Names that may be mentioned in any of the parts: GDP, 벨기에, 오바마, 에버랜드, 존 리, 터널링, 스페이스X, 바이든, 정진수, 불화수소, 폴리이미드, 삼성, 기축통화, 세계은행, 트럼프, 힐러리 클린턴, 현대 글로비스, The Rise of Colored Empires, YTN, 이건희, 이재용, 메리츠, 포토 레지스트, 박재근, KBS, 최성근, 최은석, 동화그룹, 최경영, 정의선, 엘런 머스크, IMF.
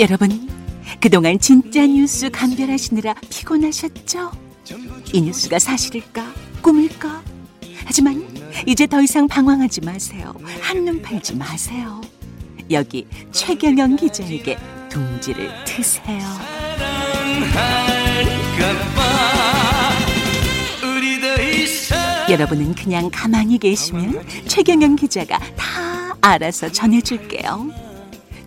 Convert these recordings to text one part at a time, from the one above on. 여러분, 그동안 진짜 뉴스 감별하시느라 피곤하셨죠? 이 뉴스가 사실일까? 꿈일까? 하지만 이제 더 이상 방황하지 마세요. 한눈 팔지 마세요. 여기 최경영 기자에게 둥지를 트세요. 여러분은 그냥 가만히 계시면 최경영 기자가 다 알아서 전해줄게요.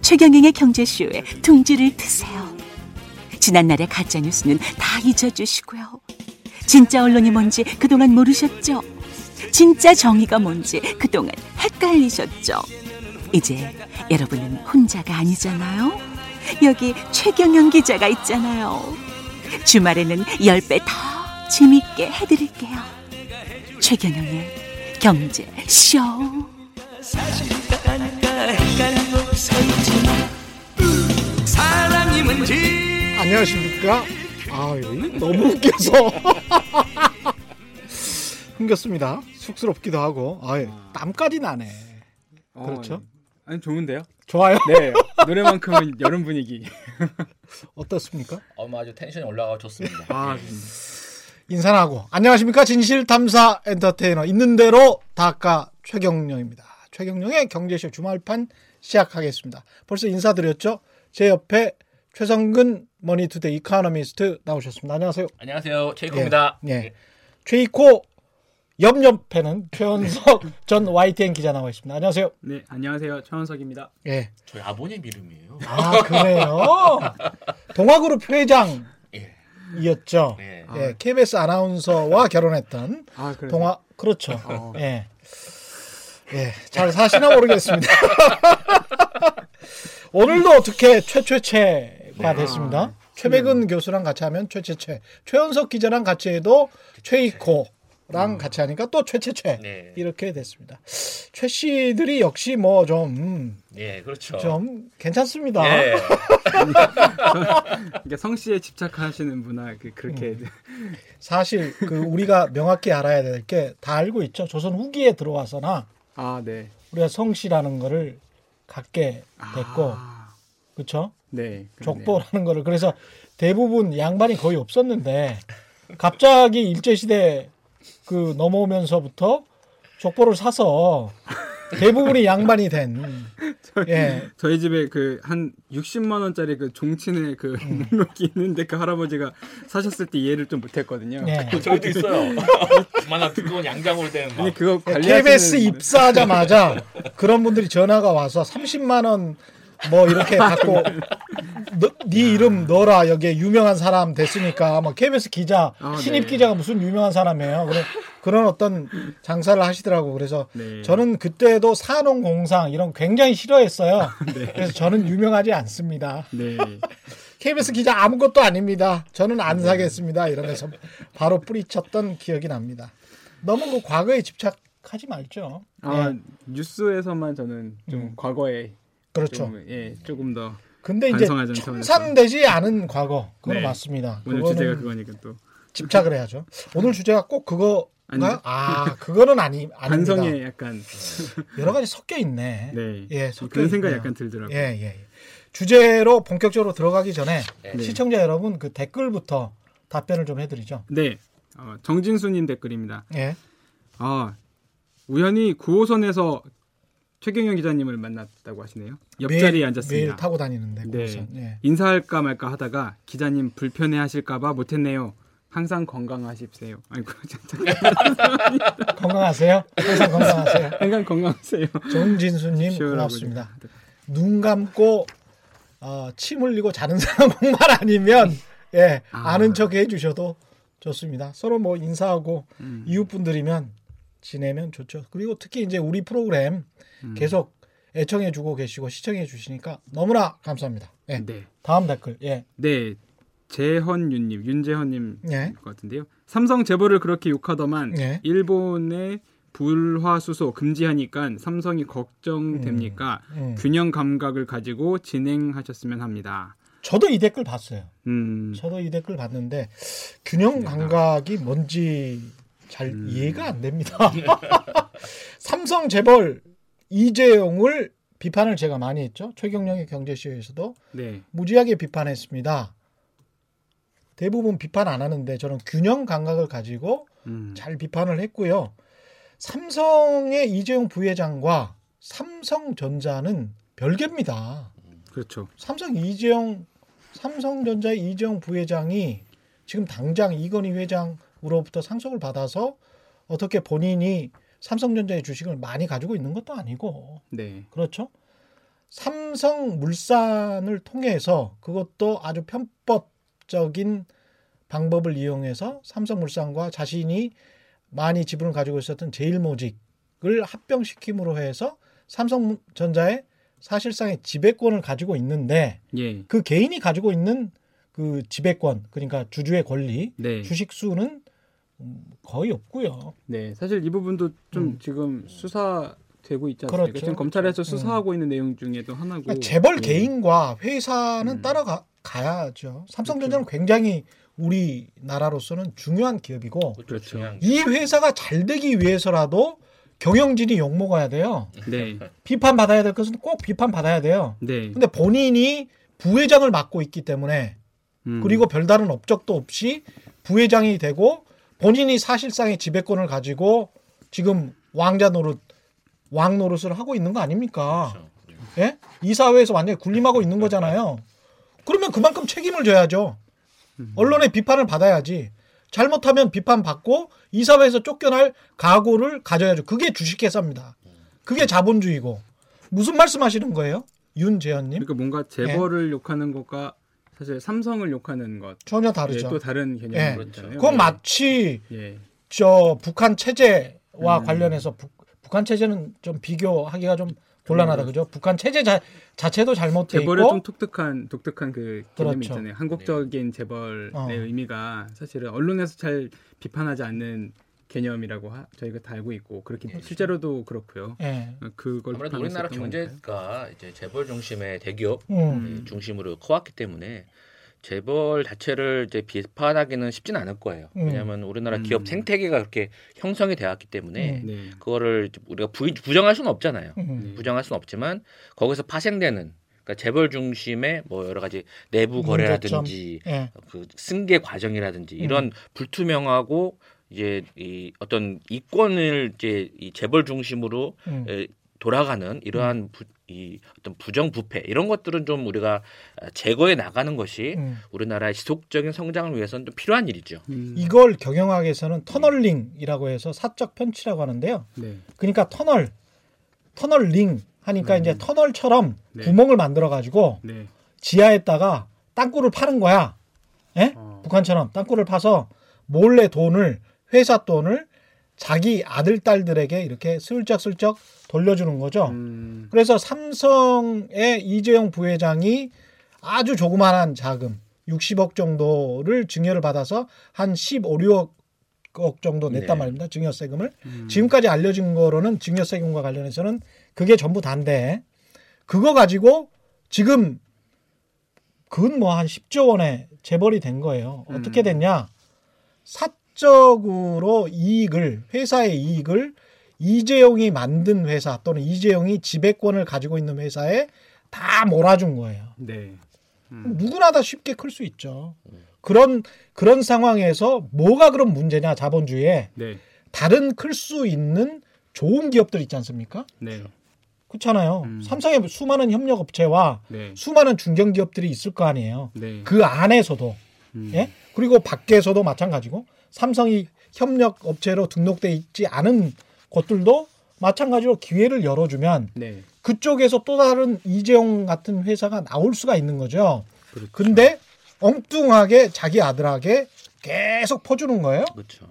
최경영의 경제쇼에 둥지를 트세요. 지난날의 가짜뉴스는 다 잊어주시고요. 진짜 언론이 뭔지 그동안 모르셨죠? 진짜 정의가 뭔지 그동안 헷갈리셨죠? 이제 여러분은 혼자가 아니잖아요. 여기 최경영 기자가 있잖아요. 주말에는 10배 더 재밌게 해드릴게요. 최경영의 경제쇼. 사실이다 아닐까 헷갈리고 사람이 뭔지. 안녕하십니까. 너무 웃겨서 흥겼습니다. 쑥스럽기도 하고 땀까지 나네. 그렇죠? 아니 좋은데요? 좋아요? 네. 노래만큼은 여름 분위기. 어떻습니까? 아주 텐션이 올라가고 좋습니다. 인사나 하고. 안녕하십니까. 진실탐사 엔터테이너 있는 대로 다카 최경영입니다. 최경영의 경제쇼 주말판 시작하겠습니다. 벌써 인사드렸죠? 제 옆에 최성근 머니투데이 이코노미스트 나오셨습니다. 안녕하세요. 안녕하세요. 최이코입니다. 네. 최이코 옆에는 최은석 전 YTN 기자 나와 있습니다. 안녕하세요. 네, 안녕하세요. 최은석입니다. 예. 저희 아버님 이름이에요. 그래요? 동화그룹 회장. 이었죠. 네. KBS 아나운서와 결혼했던 동화. 그렇죠. 예. 잘 사시나 모르겠습니다. 오늘도 어떻게 최최최가 됐습니다. 최백은 교수랑 같이 하면 최최최, 최은석 기자랑 같이 해도 최이코랑 같이 하니까 또 최최최. 이렇게 됐습니다. 최 씨들이 역시 뭐 좀 그렇죠. 좀 괜찮습니다. 그러니까 성씨에 집착하시는 분아 그렇게 사실 우리가 명확히 알아야 될 게 다 알고 있죠. 조선 후기에 들어와서나 우리가 성씨라는 거를 갖게 됐고, 그렇죠? 네. 족보라는 거를. 그래서 대부분 양반이 거의 없었는데 갑자기 일제 시대 넘어오면서부터 족보를 사서 대부분이 양반이 된. 저희 집에 한 60만 원짜리 종친의 목록이 있는데 할아버지가 사셨을 때 이해를 좀 못했거든요. 저희도 있어요. 얼마나 뜨거운 양장으로 된. 그거 KBS 입사하자마자 그런 분들이 전화가 와서 30만 원 이렇게 갖고 네 이름 넣어라, 여기에 유명한 사람 됐으니까 KBS 기자 신입 기자가 무슨 유명한 사람이에요. 그런 어떤 장사를 하시더라고. 그래서 저는 그때도 산업공상 이런 굉장히 싫어했어요. 그래서 저는 유명하지 않습니다. KBS 기자 아무것도 아닙니다. 저는 안 사겠습니다. 이러면서 바로 뿌리쳤던 기억이 납니다. 너무 과거에 집착하지 말죠. 뉴스에서만 저는 좀 과거에 그렇죠. 조금 더. 근데 이제 청산되지 않은 과거. 그건 맞습니다. 오늘 주제가 그거니까 또 집착을 해야죠. 오늘 주제가 꼭 그거. 그거는 아닙니다. 반성에 약간 여러 가지 섞여 있네. 그런 생각이 약간 들더라고요. 주제로 본격적으로 들어가기 전에 시청자 여러분 댓글부터 답변을 좀 해드리죠. 네, 정진수님 댓글입니다. 우연히 9호선에서 최경영 기자님을 만났다고 하시네요. 옆자리에 앉았습니다. 매일 타고 다니는데 9호선. 인사할까 말까 하다가 기자님 불편해하실까봐 못했네요. 항상 건강하십세요. 건강하세요? 항상 건강하세요. 항상 건강하세요. 정진수님 고맙습니다. 눈 감고 침 흘리고 자는 사람만 아니면 아는 척 해주셔도 좋습니다. 서로 인사하고 이웃분들이면 지내면 좋죠. 그리고 특히 이제 우리 프로그램 계속 애청해주고 계시고 시청해주시니까 너무나 감사합니다. 다음 댓글. 재헌유님, 윤재헌님 같은데요. 삼성 재벌을 그렇게 욕하더만 일본의 불화수소 금지하니까 삼성이 걱정됩니까? 균형 감각을 가지고 진행하셨으면 합니다. 저도 이 댓글 봤어요. 저도 이 댓글 봤는데 균형 감각이 뭔지 잘 이해가 안 됩니다. 삼성 재벌 이재용을 비판을 제가 많이 했죠. 최경영의 경제쇼에서도 네. 무지하게 비판했습니다. 대부분 비판 안 하는데 저는 균형 감각을 가지고 잘 비판을 했고요. 삼성의 이재용 부회장과 삼성전자는 별개입니다. 그렇죠. 삼성전자의 이재용 부회장이 지금 당장 이건희 회장으로부터 상속을 받아서 어떻게 본인이 삼성전자의 주식을 많이 가지고 있는 것도 아니고, 네, 그렇죠. 삼성물산을 통해서 그것도 아주 편법적인 방법을 이용해서 삼성물산과 자신이 많이 지분을 가지고 있었던 제일모직을 합병시킴으로 해서 삼성전자의 사실상의 지배권을 가지고 있는데 예. 그 개인이 가지고 있는 그 지배권, 그러니까 주주의 권리, 네. 주식 수는 거의 없고요. 네, 사실 이 부분도 좀 지금 수사되고 있지 않습니까? 그렇죠. 지금 검찰에서 수사하고 있는 내용 중에도 하나고. 그러니까 재벌 네. 개인과 회사는 따라가야죠. 삼성전자는 그렇죠. 굉장히 우리나라로서는 중요한 기업이고 그렇죠. 이 회사가 잘 되기 위해서라도 경영진이 욕먹어야 돼요. 네. 비판받아야 될 것은 꼭 비판받아야 돼요. 네. 근데 본인이 부회장을 맡고 있기 때문에 그리고 별다른 업적도 없이 부회장이 되고 본인이 사실상의 지배권을 가지고 지금 왕 노릇을 하고 있는 거 아닙니까? 그렇죠. 예? 이 사회에서 완전히 군림하고 있는 거잖아요. 그러면 그만큼 책임을 져야죠. 언론의 비판을 받아야지. 잘못하면 비판받고 이 사회에서 쫓겨날 각오를 가져야죠. 그게 주식회사입니다. 그게 자본주의고. 무슨 말씀하시는 거예요? 윤재헌님? 그러니까 뭔가 재벌을 예. 욕하는 것과 사실 삼성을 욕하는 것 전혀 다르죠. 예, 또 다른 개념인 예. 거잖아요. 그건 마치 예. 저 북한 체제와 관련해서 북한 체제는 좀 비교하기가 좀 곤란하다 그죠? 북한 체제 자체도 잘못돼 있고 재벌에 좀 독특한 그 개념이 그렇죠. 있잖아요. 한국적인 재벌의 의미가 사실은 언론에서 잘 비판하지 않는 개념이라고 저희가 다 알고 있고 그렇게 네. 실제로도 그렇고요. 네. 그걸 아무래도 우리나라 경제가 이제 재벌 중심의 대기업 중심으로 커왔기 때문에 재벌 자체를 이제 비판하기는 쉽진 않을 거예요. 왜냐하면 우리나라 기업 생태계가 그렇게 형성이 되었기 때문에 네. 그거를 우리가 부정할 수는 없잖아요. 부정할 수는 없지만 거기서 파생되는 그러니까 재벌 중심의 뭐 여러 가지 내부 거래라든지 네. 그 승계 과정이라든지 이런 불투명하고 이제 이 어떤 이권을 이제 이 재벌 중심으로 돌아가는 이러한 이 어떤 부정부패 이런 것들은 좀 우리가 제거해 나가는 것이 우리나라의 지속적인 성장을 위해서는 좀 필요한 일이죠. 이걸 경영학에서는 터널링이라고 해서 사적 편취라고 하는데요. 네. 그러니까 터널링 하니까 이제 터널처럼 네. 구멍을 만들어 가지고 네. 지하에다가 땅굴을 파는 거야. 예? 북한처럼 땅굴을 파서 몰래 돈을 회사 돈을 자기 아들 딸들에게 이렇게 슬쩍슬쩍 돌려주는 거죠. 그래서 삼성의 이재용 부회장이 아주 조그만한 자금 60억 정도를 증여를 받아서 한 15~16억 정도 냈단 네. 말입니다. 증여세금을. 지금까지 알려진 거로는 증여세금과 관련해서는 그게 전부 다인데 그거 가지고 지금 그건 뭐 한 10조 원의 재벌이 된 거예요. 어떻게 됐냐. 사적으로 회사의 이익을 이재용이 만든 회사 또는 이재용이 지배권을 가지고 있는 회사에 다 몰아준 거예요. 네. 누구나 다 쉽게 클 수 있죠. 그런 상황에서 뭐가 그런 문제냐 자본주의에 네. 다른 클 수 있는 좋은 기업들 있지 않습니까? 네. 그렇잖아요. 삼성의 수많은 협력업체와 네. 수많은 중견기업들이 있을 거 아니에요. 네. 그 안에서도 예? 그리고 밖에서도 마찬가지고 삼성이 협력업체로 등록돼 있지 않은 것들도 마찬가지로 기회를 열어주면 네. 그쪽에서 또 다른 이재용 같은 회사가 나올 수가 있는 거죠. 그런데 그렇죠. 엉뚱하게 자기 아들에게 계속 퍼주는 거예요. 그렇죠.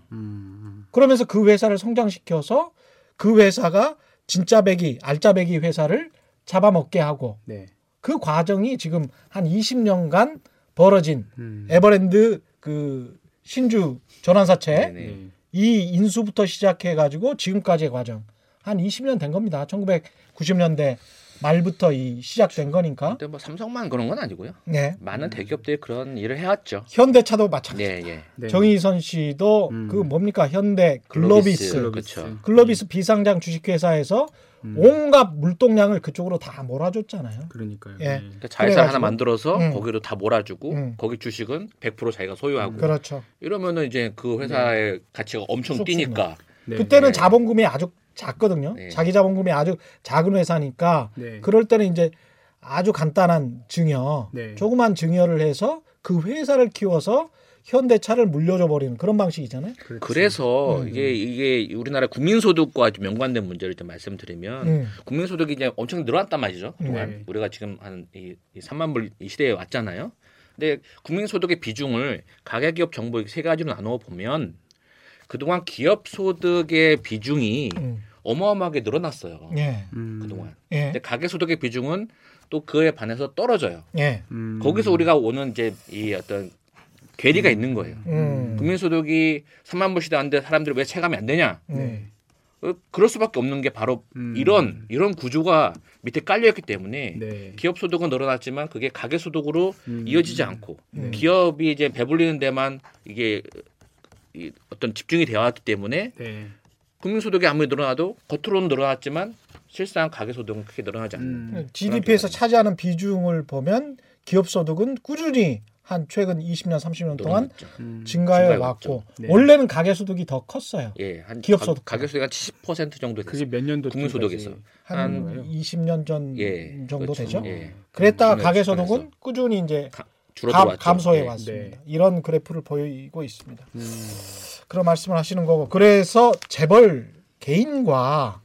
그러면서 그 회사를 성장시켜서 그 회사가 진짜 배기, 알짜배기 회사를 잡아먹게 하고 네. 그 과정이 지금 한 20년간 벌어진 에버랜드 그 신주 전환사채 네네. 이 인수부터 시작해가지고 지금까지의 과정 한 20년 된 겁니다. 1990년대 말부터 이 시작된 거니까. 근데 뭐 삼성만 그런 건 아니고요. 네. 많은 대기업들이 그런 일을 해왔죠. 현대차도 마찬가지입니다. 네, 네. 정의선 씨도 그 뭡니까 현대 글로비스. 글로비스 비상장 주식회사에서 온갖 물동량을 그쪽으로 다 몰아줬잖아요. 그러니까요. 예. 그러니까 자회사 하나 만들어서 거기로 다 몰아주고 거기 주식은 100% 자기가 소유하고. 그렇죠. 이러면은 이제 그 회사의 가치가 엄청 속수는. 뛰니까. 네. 그때는 자본금이 아주 작거든요. 네. 자기 자본금이 아주 작은 회사니까 그럴 때는 이제 아주 간단한 증여, 조그만 증여를 해서 그 회사를 키워서 현대차를 물려줘 버리는 그런 방식이잖아요. 그렇지. 그래서 이게 우리나라 국민소득과 아주 연관된 문제를 좀 말씀드리면 국민소득이 이제 엄청 늘어났단 말이죠. 그동안 우리가 지금 한 3만 불 이 시대에 왔잖아요. 근데 국민소득의 비중을 가계기업 정보이익 세 가지로 나누어 보면 그동안 기업 소득의 비중이 어마어마하게 늘어났어요. 예. 그동안. 예. 근데 가계 소득의 비중은 또 그에 반해서 떨어져요. 예. 거기서 우리가 오는 이제 이 어떤 괴리가 있는 거예요. 국민소득이 3만 불 시대인데 사람들이 왜 체감이 안 되냐? 그럴 수밖에 없는 게 바로 이런 구조가 밑에 깔려있기 때문에 기업 소득은 늘어났지만 그게 가계 소득으로 이어지지 않고 기업이 이제 배불리는 데만 이게 어떤 집중이 되어왔기 때문에 국민소득이 아무리 늘어나도 겉으로는 늘어났지만 실상 가계소득은 크게 늘어나지 않는 GDP에서 차지하는 비중을 보면 기업소득은 꾸준히 한 최근 20년, 30년 동안 증가해 왔고 원래는 가계소득이 더 컸어요. 예, 한 기업소득 가계소득이 한 70% 정도 됐어요. 그게 몇 년도 국민소득에서 한 20년 전 정도 되죠. 예. 그랬다가 가계소득은 꾸준히 이제 감소해 왔습니다. 이런 그래프를 보이고 있습니다. 그런 말씀을 하시는 거고 그래서 재벌 개인과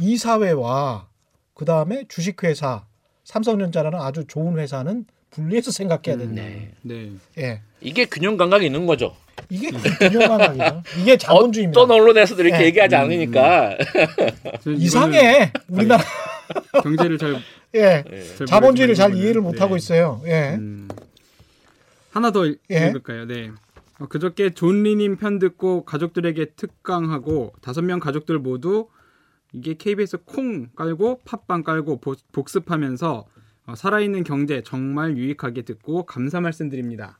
이사회와 그다음에 주식회사 삼성전자라는 아주 좋은 회사는 분리해서 생각해야 된다. 예. 이게 균형 감각이 있는 거죠. 이게 균형 감각이죠. 이게 자본주의입니다. 어떤 언론에서도 이렇게 얘기하지 않으니까 이상해. 우리나라 경제를 잘 자본주의를 잘 이해를 못하고 있어요. 예. 하나 더 읽을까요? 네. 그저께 존 리님 편 듣고 가족들에게 특강하고 5명 가족들 모두 이게 KBS 콩 깔고 팟빵 깔고 복습하면서 살아있는 경제 정말 유익하게 듣고 감사 말씀드립니다.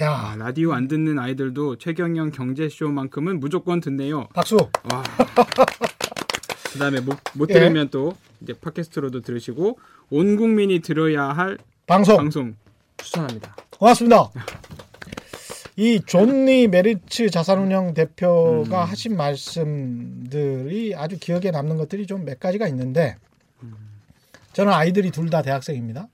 야. 아, 라디오 안 듣는 아이들도 최경영 경제쇼만큼은 무조건 듣네요. 박수. 와. 그다음에 못 들으면 또 이제 팟캐스트로도 들으시고 온 국민이 들어야 할 방송 추천합니다. 고맙습니다. 이 존 리 메리츠 자산운용 대표가 하신 말씀들이 아주 기억에 남는 것들이 좀 몇 가지가 있는데 저는 아이들이 둘 다 대학생입니다.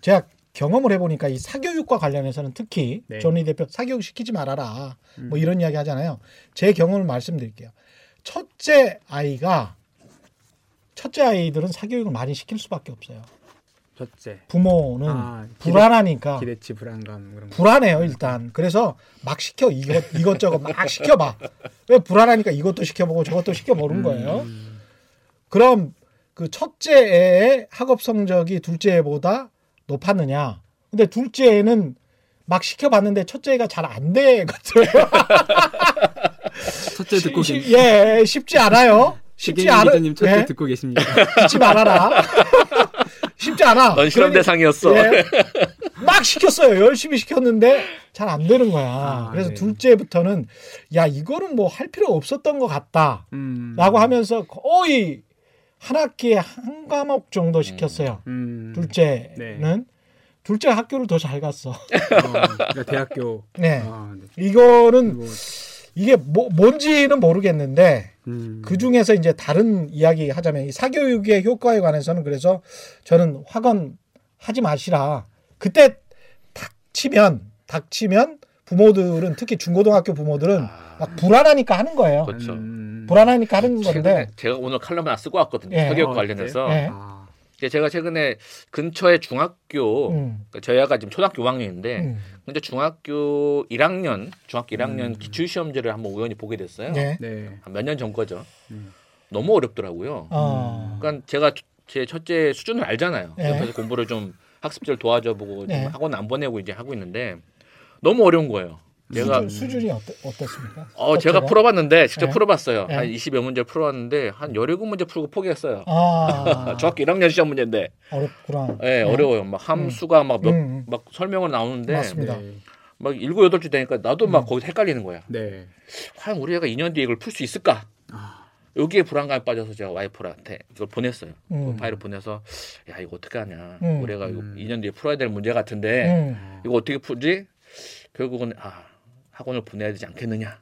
제가 경험을 해보니까 이 사교육과 관련해서는 특히 존 리 대표 사교육 시키지 말아라 뭐 이런 이야기 하잖아요. 제 경험을 말씀드릴게요. 첫째 아이들은 사교육을 많이 시킬 수밖에 없어요. 부모는 불안하니까 기대치 불안감 그런 불안해요 일단. 그래서 막 시켜 이것저것 막 시켜봐. 왜 불안하니까 이것도 시켜보고 저것도 시켜보는 거예요. 그럼 그 첫째 애의 학업 성적이 둘째 애보다 높았느냐? 근데 둘째 애는 막 시켜봤는데 첫째 애가 잘 안 되거든요. 첫째 듣고 예 쉽지 않아요. 쉽지 않아. 기자님 첫째 듣고 계십니다. 듣지 말아라. 쉽지 않아. 넌 실험 대상이었어. 예, 막 시켰어요. 열심히 시켰는데 잘 안 되는 거야. 그래서 둘째부터는 야 이거는 뭐 할 필요 없었던 것 같다라고 하면서 거의 한 학기에 한 과목 정도 시켰어요. 둘째는 둘째 학교를 더 잘 갔어. 그러니까 대학교. 네. 아, 네. 이거는 그리고... 이게 뭔지는 모르겠는데 그 중에서 이제 다른 이야기 하자면 이 사교육의 효과에 관해서는 그래서 저는 확언하지 마시라. 그때 닥치면 부모들은 특히 중고등학교 부모들은 막 불안하니까 하는 거예요. 그렇죠. 불안하니까 하는 건데 제가 오늘 칼럼을 쓰고 왔거든요. 사교육 관련해서. 제가 최근에 근처에 중학교 저희 아가 지금 초등학교 5학년인데 근데 중학교 1학년 기출시험지를 한번 우연히 보게 됐어요. 한 몇 년 전 거죠. 너무 어렵더라고요. 그러니까 제가 제 첫째 수준을 알잖아요. 옆에서 공부를 좀 학습지를 도와줘보고 학원 안 보내고 이제 하고 있는데 너무 어려운 거예요. 제가 수준이 어땠습니까? 제가 풀어봤는데 직접 풀어봤어요. 한 20여 문제 풀어봤는데 한 17문제 풀고 포기했어요. 중학교 1학년 시험 문제인데 어렵구나. 네, 어려워요. 막 함수가 막 설명으로 나오는데 맞습니다. 네. 막 7-8주 되니까 나도 막 거기서 헷갈리는 거야. 네. 과연 우리 애가 2년 뒤에 이걸 풀 수 있을까? 여기에 불안감에 빠져서 제가 와이프한테 이걸 보냈어요. 그 파일을 보내서 야 이거 어떻게 하냐. 우리 애가 2년 뒤에 풀어야 될 문제 같은데 이거 어떻게 풀지? 결국은 학원을 보내야 되지 않겠느냐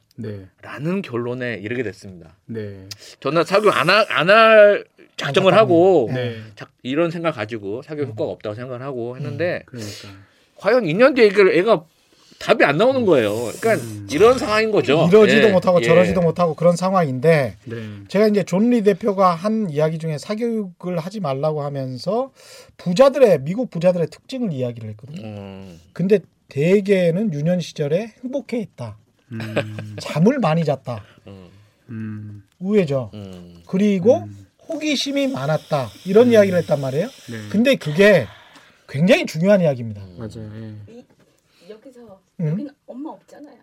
라는 결론에 이르게 됐습니다. 네. 저는 사교 안 할 작정을 하고 이런 생각 가지고 사교 효과가 없다고 생각을 하고 했는데 과연 2년 뒤에 이걸 애가 답이 안 나오는 거예요. 그러니까 이런 상황인 거죠. 이러지도 못하고 저러지도 못하고 그런 상황인데 제가 이제 존 리 대표가 한 이야기 중에 사교육을 하지 말라고 하면서 미국 부자들의 특징을 이야기를 했거든요. 근데 대개는 유년 시절에 행복해했다. 잠을 많이 잤다. 의외죠. 그리고 호기심이 많았다. 이런 이야기를 했단 말이에요. 네. 근데 그게 굉장히 중요한 이야기입니다. 맞아요. 여기서 여기는 엄마 없잖아요.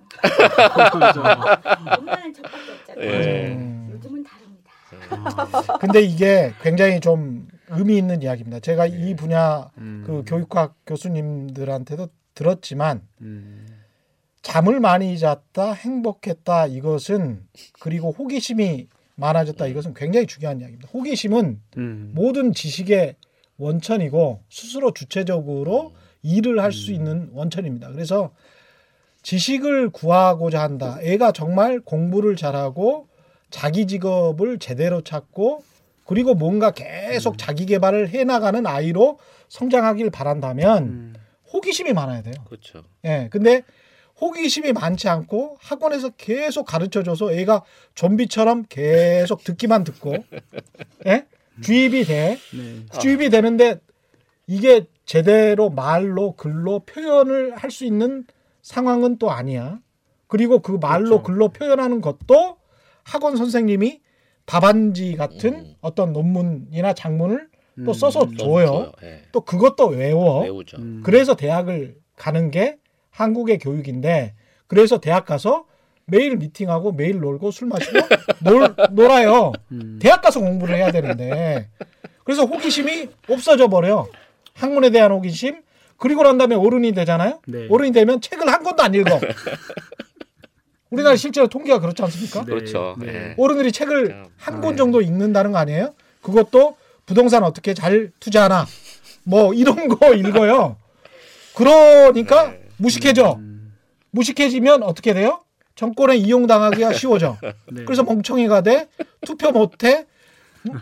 엄마는 저밖에 없잖아요. 요즘은 다릅니다. 근데 이게 굉장히 좀 의미 있는 이야기입니다. 제가 이 분야 그 교육학 교수님들한테도 들었지만 잠을 많이 잤다, 행복했다 이것은 그리고 호기심이 많아졌다 이것은 굉장히 중요한 이야기입니다. 호기심은 모든 지식의 원천이고 스스로 주체적으로 일을 할 수 있는 원천입니다. 그래서 지식을 구하고자 한다. 애가 정말 공부를 잘하고 자기 직업을 제대로 찾고 그리고 뭔가 계속 자기 개발을 해나가는 아이로 성장하길 바란다면 호기심이 많아야 돼요. 그렇죠. 예, 근데 호기심이 많지 않고 학원에서 계속 가르쳐줘서 애가 좀비처럼 계속 듣기만 듣고 예? 주입이 돼. 네. 주입이 되는데 이게 제대로 말로 글로 표현을 할 수 있는 상황은 또 아니야. 그리고 그 말로 그렇죠. 글로 표현하는 것도 학원 선생님이 답안지 같은 어떤 논문이나 장문을 또 써서 줘요. 네. 또 그것도 외우죠. 그래서 대학을 가는 게 한국의 교육인데 그래서 대학 가서 매일 미팅하고 매일 놀고 술 마시고 놀아요. 대학 가서 공부를 해야 되는데 그래서 호기심이 없어져 버려요. 학문에 대한 호기심 그리고 난 다음에 어른이 되잖아요. 네. 어른이 되면 책을 한 권도 안 읽어. 우리나라 실제로 통계가 그렇지 않습니까? 네. 그렇죠. 네. 어른들이 책을 한 권 정도 읽는다는 거 아니에요? 그것도 부동산 어떻게 잘 투자하나 뭐 이런 거 읽어요. 그러니까 무식해져. 무식해지면 어떻게 돼요? 정권에 이용당하기가 쉬워져. 네. 그래서 멍청이가 돼. 투표 못해.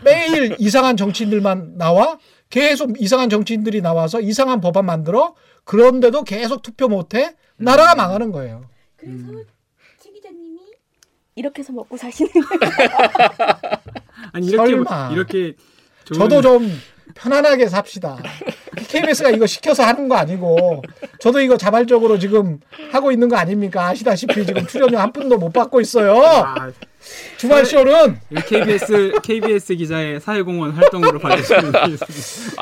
매일 이상한 정치인들만 나와. 계속 이상한 정치인들이 나와서 이상한 법안 만들어. 그런데도 계속 투표 못해. 나라가 망하는 거예요. 그래서 최 기자님이 이렇게 해서 먹고 사시는 거예요. 아니 이렇게 저도 좀 편안하게 삽시다. KBS가 이거 시켜서 하는 거 아니고 저도 이거 자발적으로 지금 하고 있는 거 아닙니까? 아시다시피 지금 출연료 한 푼도 못 받고 있어요. 주말 쇼는 KBS 기자의 사회공헌 활동으로 받으시는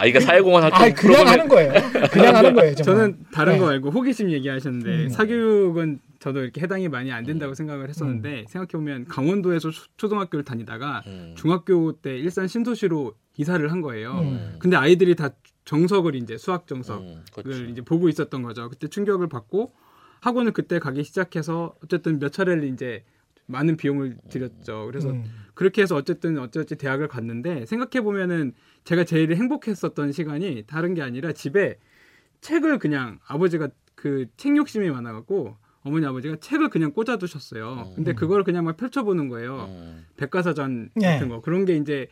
이게 사회공헌 활동. 그냥 하는 거예요. 그냥 하는 거예요. 정말. 저는 다른 거 말고 호기심 얘기하셨는데 사교육은 저도 이렇게 해당이 많이 안 된다고 생각을 했었는데 생각해보면 강원도에서 초등학교를 다니다가 중학교 때 일산 신도시로 이사를 한 거예요. 근데 아이들이 다 정석을 이제 수학 정석을 이제 보고 있었던 거죠. 그때 충격을 받고 학원을 그때 가기 시작해서 어쨌든 몇 차례를 이제 많은 비용을 들였죠. 그래서 그렇게 해서 어쨌든 대학을 갔는데 생각해보면은 제가 제일 행복했었던 시간이 다른 게 아니라 집에 책을 그냥 아버지가 그 책 욕심이 많아갖고 어머니 아버지가 책을 그냥 꽂아두셨어요. 근데 그걸 그냥 막 펼쳐보는 거예요. 백과사전 같은 거 그런 게 이제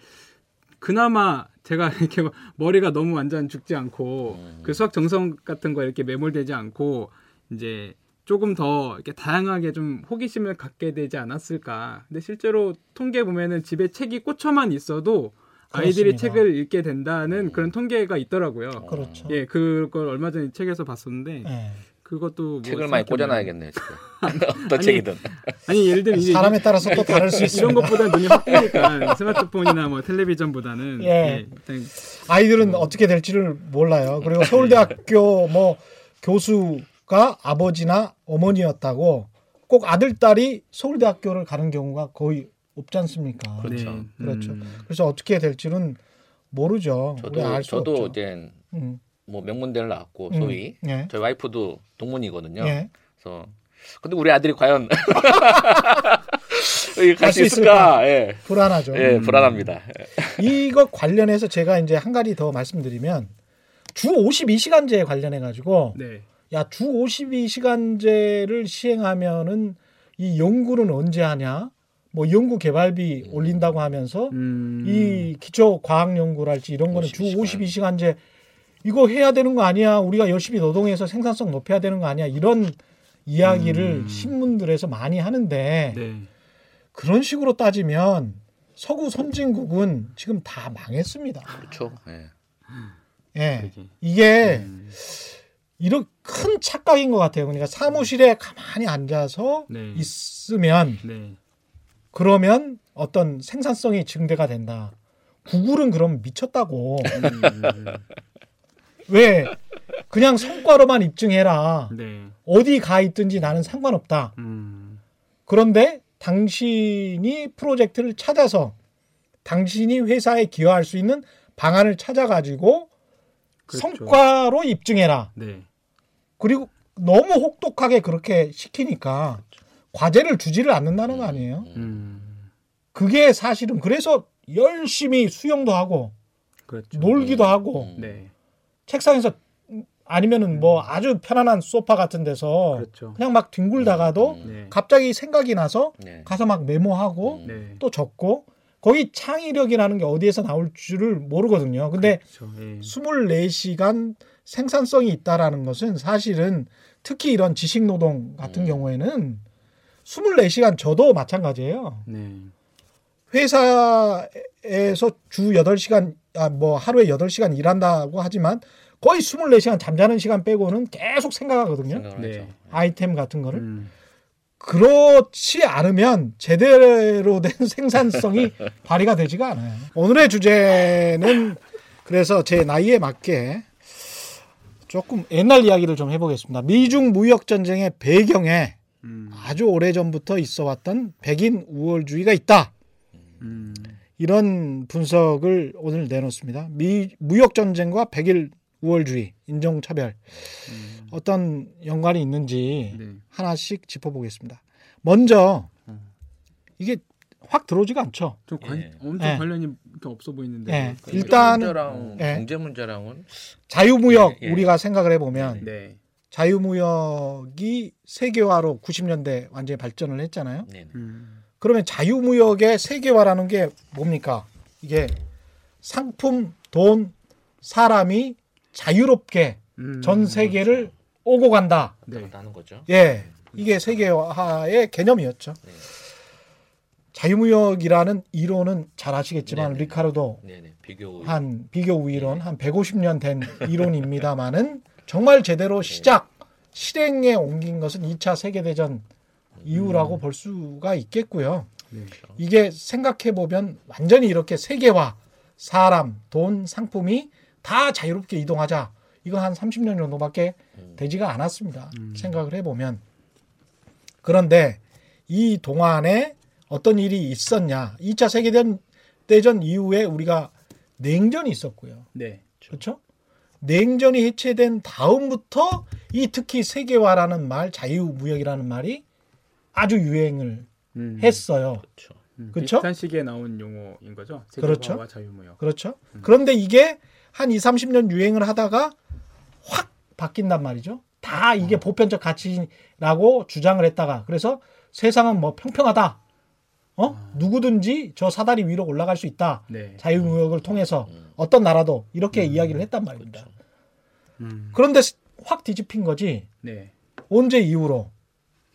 그나마 제가 이렇게 머리가 너무 완전 죽지 않고 그 수학 정석 같은 거 이렇게 매몰되지 않고 이제 조금 더 이렇게 다양하게 좀 호기심을 갖게 되지 않았을까. 근데 실제로 통계 보면은 집에 책이 꽂혀만 있어도 아이들이 그렇습니다. 책을 읽게 된다는 그런 통계가 있더라고요. 그렇죠. 예, 그걸 얼마 전에 책에서 봤었는데. 그것도 뭐 책을 많이 꽂아놔야겠네. 어떤 책이든. 아니 예를 들면 사람에 따라서 또 다를 수 있어요. 이런 것보다 눈이 확 뜨니까 스마트폰이나 뭐 텔레비전보다는 일단 아이들은 어떻게 될지를 몰라요. 그리고 서울대학교 뭐 교수 가 아버지나 어머니였다고 꼭 아들, 딸이 서울대학교를 가는 경우가 거의 없지 않습니까? 그렇죠. 네. 그렇죠. 그래서 어떻게 될지는 모르죠. 저도 이제 뭐 명문대를 나왔고 소위 네. 저희 와이프도 동문이거든요. 네. 그래서 근데 우리 아들이 과연 갈 수 있을까? 예. 불안하죠. 예, 불안합니다. 이거 관련해서 제가 이제 한 가지 더 말씀드리면 주 52시간제에 관련해 가지고 네. 야, 주 52시간제를 시행하면은 이 연구는 언제 하냐? 뭐 연구 개발비 올린다고 하면서 이 기초 과학 연구랄지 이런 거는 52시간. 주 52시간제 이거 해야 되는 거 아니야? 우리가 열심히 노동해서 생산성 높여야 되는 거 아니야? 이런 이야기를 신문들에서 많이 하는데 네. 그런 식으로 따지면 서구 선진국은 지금 다 망했습니다. 그렇죠. 네. 네. 이게 이런 큰 착각인 것 같아요. 그러니까 사무실에 가만히 앉아서 네. 있으면 네. 그러면 어떤 생산성이 증대가 된다. 구글은 그럼 미쳤다고. 왜? 그냥 성과로만 입증해라. 네. 어디 가 있든지 나는 상관없다. 그런데 당신이 프로젝트를 찾아서 당신이 회사에 기여할 수 있는 방안을 찾아가지고 그렇죠. 성과로 입증해라. 네. 그리고 너무 혹독하게 그렇게 시키니까 그렇죠. 과제를 주지를 않는다는 거 아니에요? 그게 사실은 그래서 열심히 수영도 하고 그렇죠. 놀기도 하고 네. 책상에서 아니면은 뭐 아주 편안한 소파 같은 데서 그렇죠. 그냥 막 뒹굴다가도 네. 갑자기 생각이 나서 네. 가서 막 메모하고 네. 또 적고 거기 창의력이라는 게 어디에서 나올 줄을 모르거든요. 근데 그렇죠. 네. 24시간 생산성이 있다라는 것은 사실은 특히 이런 지식노동 같은 경우에는 24시간 저도 마찬가지예요. 네. 회사에서 주 8시간 뭐 하루에 8시간 일한다고 하지만 거의 24시간 잠자는 시간 빼고는 계속 생각하거든요. 네. 아이템 같은 거를. 그렇지 않으면 제대로 된 생산성이 발휘가 되지가 않아요. 오늘의 주제는 그래서 제 나이에 맞게 조금 옛날 이야기를 좀 해보겠습니다. 미중 무역전쟁의 배경에 아주 오래전부터 있어왔던 백인 우월주의가 있다. 이런 분석을 오늘 내놓습니다. 무역전쟁과 백일 우월주의, 인종차별 어떤 연관이 있는지 네. 하나씩 짚어보겠습니다. 먼저 이게 확 들어오지가 않죠. 좀 엄청 관련이 없어 보이는데 일단 경제 문제랑은 자유무역 우리가 생각을 해보면 네. 자유무역이 세계화로 90년대 완전히 발전을 했잖아요. 네. 그러면 자유무역의 세계화라는 게 뭡니까? 이게 상품, 돈, 사람이 자유롭게 전 세계를 그렇죠. 오고 간다. 네. 예, 이게 세계화의 개념이었죠. 네. 자유무역이라는 이론은 잘 아시겠지만 네네. 리카르도 네네. 비교 우이론 한 150년 된 이론입니다만은 정말 제대로 시작 실행에 옮긴 것은 2차 세계대전 이후라고 볼 수가 있겠고요. 네. 이게 생각해 보면 완전히 이렇게 세계화, 사람, 돈, 상품이 다 자유롭게 이동하자. 이거 한 30년 정도밖에 되지가 않았습니다. 생각을 해보면. 그런데 이 동안에 어떤 일이 있었냐. 2차 세계대전 이후에 우리가 냉전이 있었고요. 네, 그렇죠? 냉전이 해체된 다음부터 이 특히 세계화라는 말, 자유무역이라는 말이 아주 유행을 했어요. 그렇죠. 그렇죠? 비슷한 시기에 나온 용어인 거죠. 세계화와 그렇죠? 자유무역. 그렇죠. 그런데 이게 한 20, 30년 유행을 하다가 확 바뀐단 말이죠. 다 이게 보편적 가치라고 주장을 했다가 그래서 세상은 뭐 평평하다. 누구든지 저 사다리 위로 올라갈 수 있다. 네. 자유무역을 통해서 어떤 나라도 이렇게 이야기를 했단 말입니다. 그렇죠. 그런데 확 뒤집힌 거지. 네. 언제 이후로?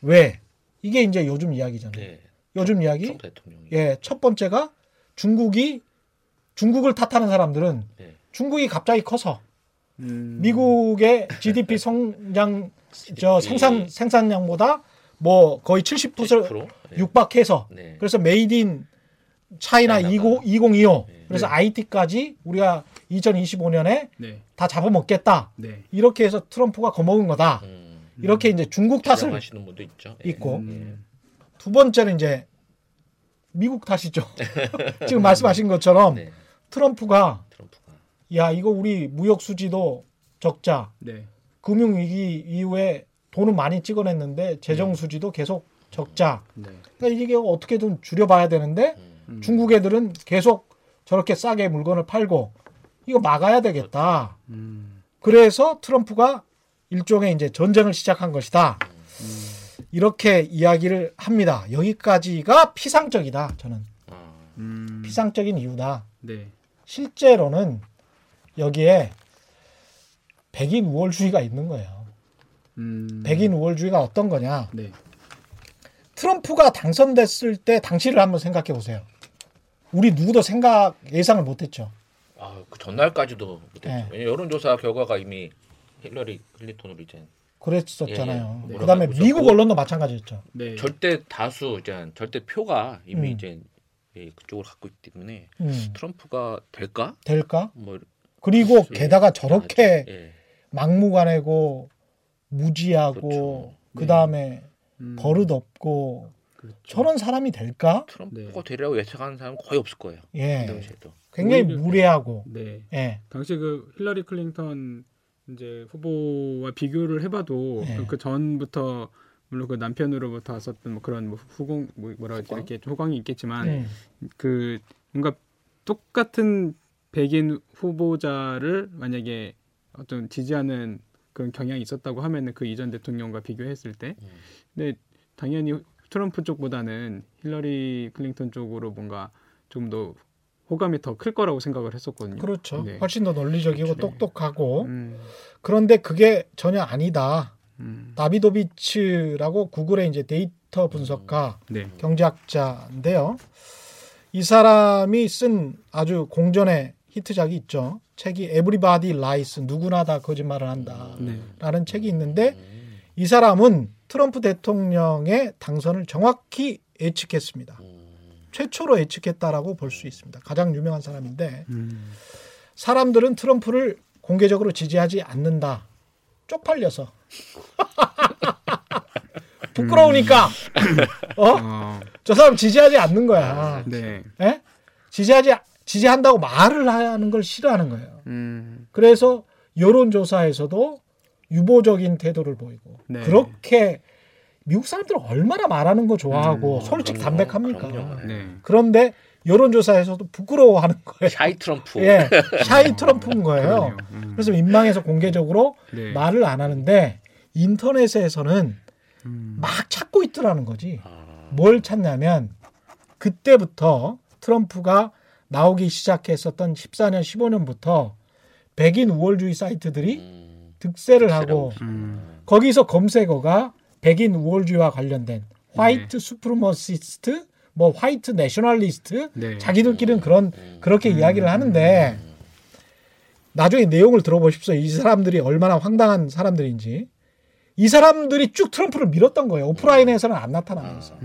왜? 이게 이제 요즘 이야기잖아요. 네. 요즘 이야기? 예, 첫 번째가 중국을 탓하는 사람들은 네. 중국이 갑자기 커서 미국의 GDP 성장 저 생산량보다 뭐 거의 70% 육박해서 네. 그래서 메이드 인 차이나 2025 네. 그래서 네. IT까지 우리가 2025년에 네. 다 잡아먹겠다. 네. 이렇게 해서 트럼프가 거먹은 거다. 이렇게 이제 중국 탓을 하시는 분도 있죠. 있고 두 번째는 이제 미국 탓이죠. 지금 말씀하신 것처럼 네. 트럼프가 야 이거 우리 무역 수지도 적자, 네. 금융 위기 이후에 돈을 많이 찍어냈는데 재정 수지도 계속 적자. 네. 그러니까 이게 어떻게든 줄여봐야 되는데 중국 애들은 계속 저렇게 싸게 물건을 팔고 이거 막아야 되겠다. 그래서 트럼프가 일종의 이제 전쟁을 시작한 것이다. 이렇게 이야기를 합니다. 여기까지가 피상적이다. 저는 피상적인 이유다. 네. 실제로는 여기에 백인 우월주의가 있는 거예요. 백인 우월주의가 어떤 거냐? 네. 트럼프가 당선됐을 때 당시를 한번 생각해 보세요. 우리 누구도 예상을 못했죠. 아, 그 전날까지도 못했죠. 네. 여론조사 결과가 이미 힐러리 클린턴으로 이제 그랬었잖아요. 예, 네. 그다음에 네. 미국 언론도 마찬가지였죠. 네. 절대 다수, 이제 절대 표가 이미 이제 그쪽을 갖고 있기 때문에 트럼프가 될까? 뭐 그리고 게다가 저렇게 예. 막무가내고 무지하고 그렇죠. 그다음에 네. 버릇없고 그렇죠. 저런 사람이 될까? 트럼프가 되려고 예측하는 사람은 거의 없을 거예요. 예. 그 당시에도. 굉장히 무례하고. 네. 예. 당시 그 힐러리 클린턴 이제 후보와 비교를 해봐도 예. 그 전부터 물론 그 남편으로부터 왔었던 뭐 그런 뭐 후공 뭐라 그러지 이렇게 호강이 있겠지만 그 뭔가 똑같은 백인 후보자를 만약에 어떤 지지하는 그런 경향이 있었다고 하면은 그 이전 대통령과 비교했을 때, 근데 당연히 트럼프 쪽보다는 힐러리 클린턴 쪽으로 뭔가 좀 더 호감이 더 클 거라고 생각을 했었거든요. 그렇죠. 네. 훨씬 더 논리적이고 그렇죠. 똑똑하고. 그런데 그게 전혀 아니다. 다비도비츠라고 구글의 이제 데이터 분석가, 네. 경제학자인데요. 이 사람이 쓴 아주 공전의 히트작이 있죠. 책이 Everybody lies, 누구나 다 거짓말을 한다라는 책이 있는데 이 사람은 트럼프 대통령의 당선을 정확히 예측했습니다. 최초로 예측했다라고 볼 수 있습니다. 가장 유명한 사람인데 사람들은 트럼프를 공개적으로 지지하지 않는다. 쪽팔려서. 부끄러우니까. 저 사람 지지하지 않는 거야. 네. 에? 지지한다고 말을 하는 걸 싫어하는 거예요. 그래서 여론조사에서도 유보적인 태도를 보이고 네. 그렇게 미국 사람들은 얼마나 말하는 거 좋아하고 솔직 담백합니까? 네. 그런데 여론조사에서도 부끄러워하는 거예요. 샤이 트럼프. 예, 샤이 트럼프인 거예요. 그래서 민망해서 공개적으로 네. 말을 안 하는데 인터넷에서는 막 찾고 있더라는 거지. 뭘 찾냐면 그때부터 트럼프가 나오기 시작했었던 14년, 15년부터 백인 우월주의 사이트들이 득세를 하고 거기서 검색어가 백인 우월주의와 관련된 화이트 수프리머시스트, 뭐 화이트 내셔널리스트, 네. 자기들끼리는 그렇게 이야기를 하는데 나중에 내용을 들어보십시오. 이 사람들이 얼마나 황당한 사람들인지. 이 사람들이 쭉 트럼프를 밀었던 거예요. 오프라인에서는 안 나타나면서.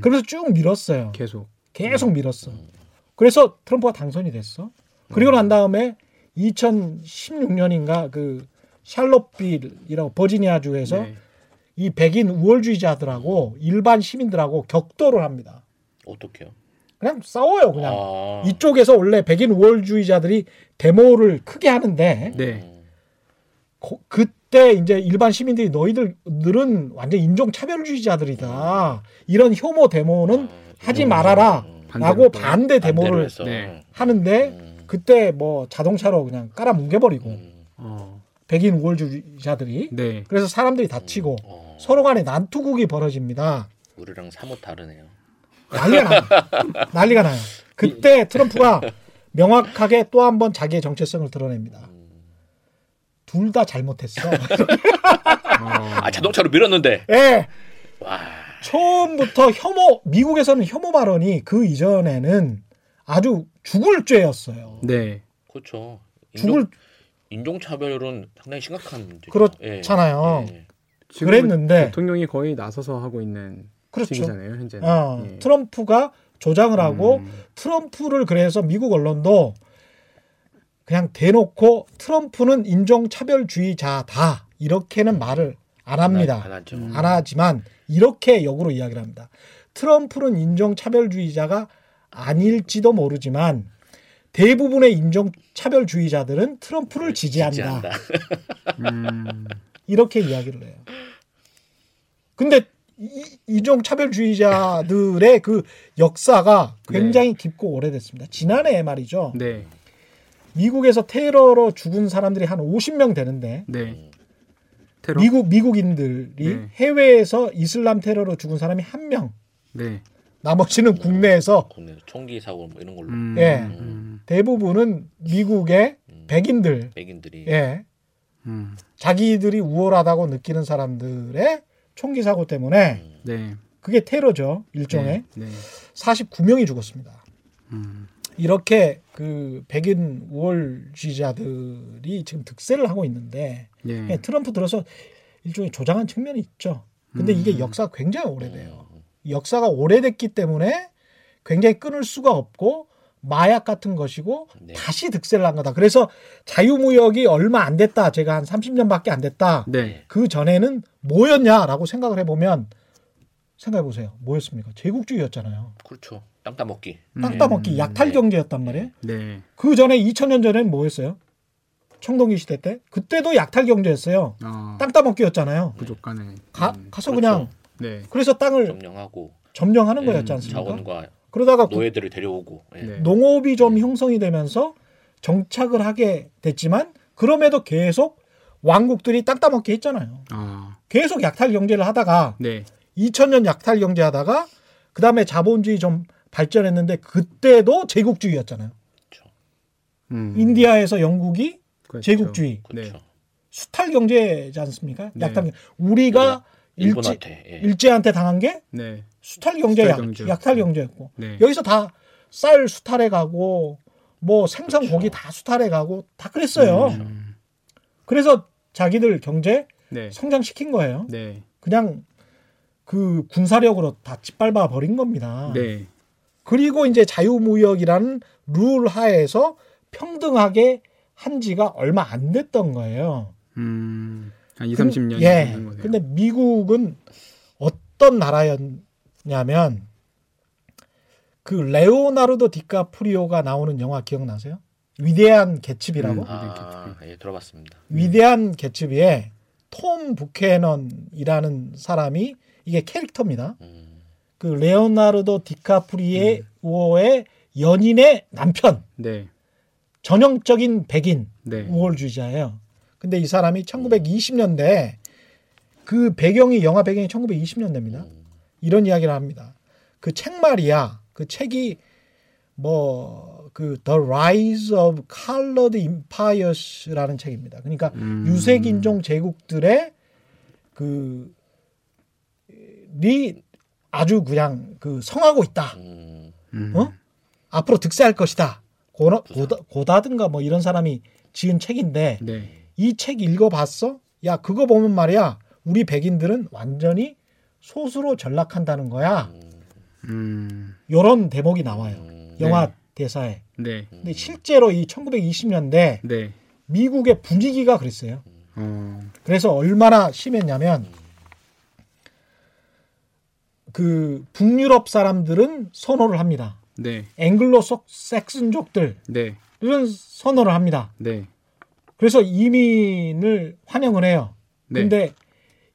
그래서 쭉 밀었어요. 계속 밀었어. 그래서 트럼프가 당선이 됐어. 그리고 난 다음에 2016년인가 그 샬롯빌이라고 버지니아주에서 네. 이 백인 우월주의자들하고 일반 시민들하고 격돌을 합니다. 어떻게요? 그냥 싸워요. 그냥 이쪽에서 원래 백인 우월주의자들이 데모를 크게 하는데 네. 그때 이제 일반 시민들이 너희들은 완전 인종차별주의자들이다. 이런 혐오 데모는 하지 말아라. 라고 반대 데모를 네. 하는데 그때 뭐 자동차로 그냥 깔아 뭉개버리고 백인 우월주의자들이 네. 그래서 사람들이 다치고 서로 간에 난투극이 벌어집니다. 우리랑 사뭇 다르네요. 난리가 나요. 그때 트럼프가 명확하게 또 한 번 자기의 정체성을 드러냅니다. 둘 다 잘못했어. 아, 자동차로 밀었는데. 네. 와. 처음부터 미국에서는 혐오 발언이 그 이전에는 아주 죽을 죄였어요. 네. 그렇죠. 인종차별은 상당히 심각한 문제죠. 그렇잖아요. 예. 그랬는데. 대통령이 거의 나서서 하고 있는 시기잖아요. 그렇죠. 현재는. 예. 트럼프가 조장을 하고 트럼프를 그래서 미국 언론도 그냥 대놓고 트럼프는 인종차별주의자다. 이렇게는 말을 안 합니다. 안 하지만 이렇게 역으로 이야기를 합니다. 트럼프는 인종차별주의자가 아닐지도 모르지만 대부분의 인종차별주의자들은 트럼프를 지지한다. 이렇게 이야기를 해요. 근데 인종차별주의자들의 그 역사가 굉장히 깊고 오래됐습니다. 지난해 말이죠. 네. 미국에서 테러로 죽은 사람들이 한 50명 되는데 테러? 미국인들이 해외에서 이슬람 테러로 죽은 사람이 1명. 네. 나머지는 국내에서 총기 사고 뭐 이런 걸로. 대부분은 미국의 백인들이 자기들이 우월하다고 느끼는 사람들의 총기 사고 때문에 그게 테러죠. 일종의 49명이 죽었습니다. 이렇게 그 백인 우월주의자들이 지금 득세를 하고 있는데 트럼프 들어서 일종의 조장한 측면이 있죠. 근데 이게 역사가 굉장히 오래돼요. 역사가 오래됐기 때문에 굉장히 끊을 수가 없고 마약 같은 것이고 다시 득세를 한 거다. 그래서 자유무역이 얼마 안 됐다. 제가 한 30년밖에 안 됐다. 그 전에는 뭐였냐라고 생각을 해보면 생각해보세요. 뭐였습니까? 제국주의였잖아요. 그렇죠. 땅 따먹기. 땅 따먹기. 약탈경제였단 말이에요. 그 전에 2000년 전에는 뭐였어요? 청동기 시대 때? 그때도 약탈경제였어요. 땅 따먹기였잖아요. 부족간에. 가서 그냥 그래서 땅을 점령하는 거였지 않습니까? 자원과 그러다가 노예들을 데려오고 농업이 좀 형성이 되면서 정착을 하게 됐지만 그럼에도 계속 왕국들이 땅 따먹기 했잖아요. 계속 약탈 경제를 하다가 2000년 약탈 경제 하다가 그다음에 자본주의 좀 발전했는데 그때도 제국주의였잖아요. 그렇죠. 인디아에서 영국이 제국주의. 수탈 경제지 않습니까? 약탈 경제. 우리가 일본한테, 일제한테 당한 게 수탈 경제, 약탈 경제였고 여기서 다 쌀 수탈해 가고 뭐 생선 고기 다 수탈해 가고 다 그랬어요. 그래서 자기들 경제 성장시킨 거예요. 그냥 그 군사력으로 다 짓밟아 버린 겁니다. 그리고 이제 자유무역이라는 룰 하에서 평등하게 한 지가 얼마 안 됐던 거예요. 한 2, 30년. 근데 미국은 어떤 나라였냐면 그 레오나르도 디카프리오가 나오는 영화 기억나세요? 위대한 개츠비라고? 들어봤습니다. 위대한 개츠비에 톰 부캐넌이라는 사람이 이게 캐릭터입니다. 그 레오나르도 디카프리오의 연인의 남편. 전형적인 백인 우월주의자예요. 근데 이 사람이 1920년대 그 배경이 영화 배경이 1920년대입니다. 이런 이야기를 합니다. 그 책 말이야. 그 책이 뭐 그 The Rise of Colored Empires라는 책입니다. 그러니까 유색 인종 제국들의 그리 아주 그냥 그 성하고 있다. 앞으로 득세할 것이다. 고다든가 뭐 이런 사람이 지은 책인데 이 책 읽어봤어? 야 그거 보면 말이야 우리 백인들은 완전히 소수로 전락한다는 거야. 이런 대목이 나와요. 영화 대사에. 근데 실제로 이 1920년대 미국의 분위기가 그랬어요. 그래서 얼마나 심했냐면 그 북유럽 사람들은 선호를 합니다. 앵글로색슨족들은 선호를 합니다. 그래서 이민을 환영을 해요. 근데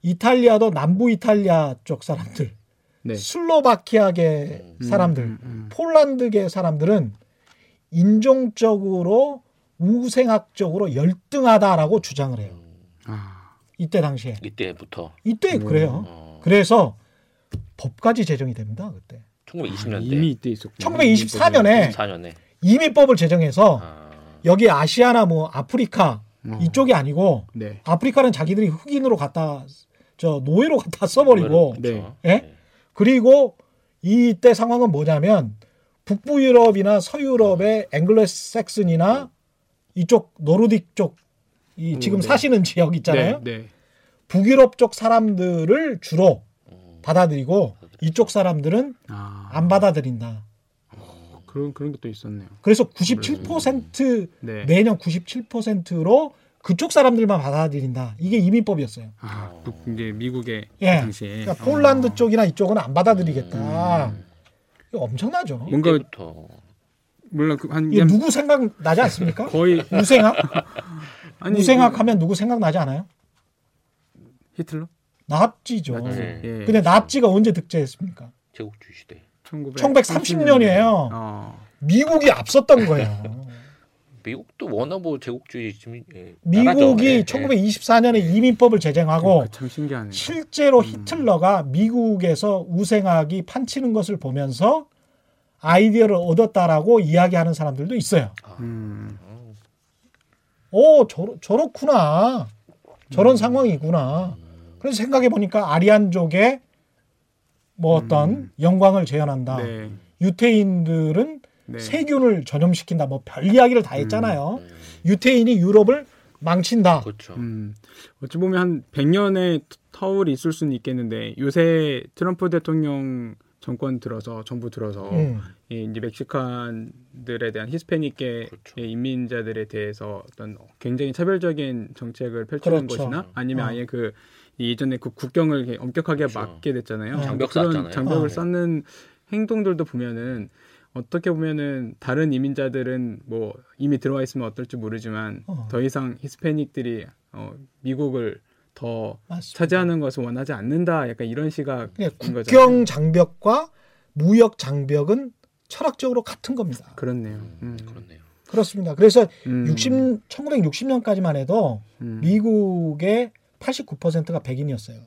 이탈리아도 남부 이탈리아 쪽 사람들, 슬로바키아계 사람들, 폴란드계 사람들은 인종적으로 우생학적으로 열등하다라고 주장을 해요. 이때 당시에. 이때 그래요. 그래서 법까지 제정이 됩니다. 그때. 1920년대. 이미 이때 있었군요. 1924년에 이민법을 제정해서 여기 아시아나 뭐 아프리카 이쪽이 아니고 아프리카는 자기들이 흑인으로 갖다 노예로 갖다 써버리고 그리고 이때 상황은 뭐냐면 북부 유럽이나 서유럽의 앵글로색슨이나 이쪽 노르딕 쪽 이 지금 사시는 지역 있잖아요. 북유럽 쪽 사람들을 주로 받아들이고 이쪽 사람들은 안 받아들인다. 그런 게 또 있었네요. 그래서 97% 매년 97%로 그쪽 사람들만 받아들인다. 이게 이민법이었어요. 아, 이제 미국의 예. 그 당시에. 그러니까 폴란드 쪽이나 이쪽은 안 받아들이겠다. 이거 엄청나죠. 뭔가 몰라 한 이게 누구 생각 나지 않습니까? 거의 무생학. 아니, 무생학 하면 누구 생각 나지 않아요? 히틀러? 나치죠. 나치. 예. 근데 나치가 언제 득재했습니까? 제국주의 시대. 1930년이에요. 미국이 앞섰던 거예요. 미국도 워낙 뭐 제국주의 지금 미국이 1924년에 이민법을 제정하고 참 신기하네요. 실제로 히틀러가 미국에서 우생학이 판치는 것을 보면서 아이디어를 얻었다라고 이야기하는 사람들도 있어요. 오, 저렇구나. 저런 상황이구나. 그래서 생각해 보니까 아리안족의 뭐 어떤 영광을 재현한다. 네. 유태인들은 네. 세균을 전염시킨다. 뭐 별 이야기를 다 했잖아요. 유태인이 유럽을 망친다. 그렇죠. 어찌 보면 한 100년의 터울이 있을 수는 있겠는데 요새 트럼프 대통령 정권 들어서 정부 들어서 이제 멕시칸들에 대한 히스패닉계 그렇죠. 이민자들에 대해서 어떤 굉장히 차별적인 정책을 펼치는 그렇죠. 것이나 아니면 아예 그 예전에 그 국경을 엄격하게 그렇죠. 막게 됐잖아요. 장벽 쌓았잖아요. 장벽을 쌓는 행동들도 보면은. 어떻게 보면은 다른 이민자들은 뭐 이미 들어와 있으면 어떨지 모르지만 더 이상 히스패닉들이 미국을 더 맞습니다. 차지하는 것을 원하지 않는다. 약간 이런 시각인 거잖아요. 국경 장벽과 무역 장벽은 철학적으로 같은 겁니다. 그렇네요. 그렇네요. 그렇습니다. 그래서 1960년까지만 해도 미국의 89%가 백인이었어요.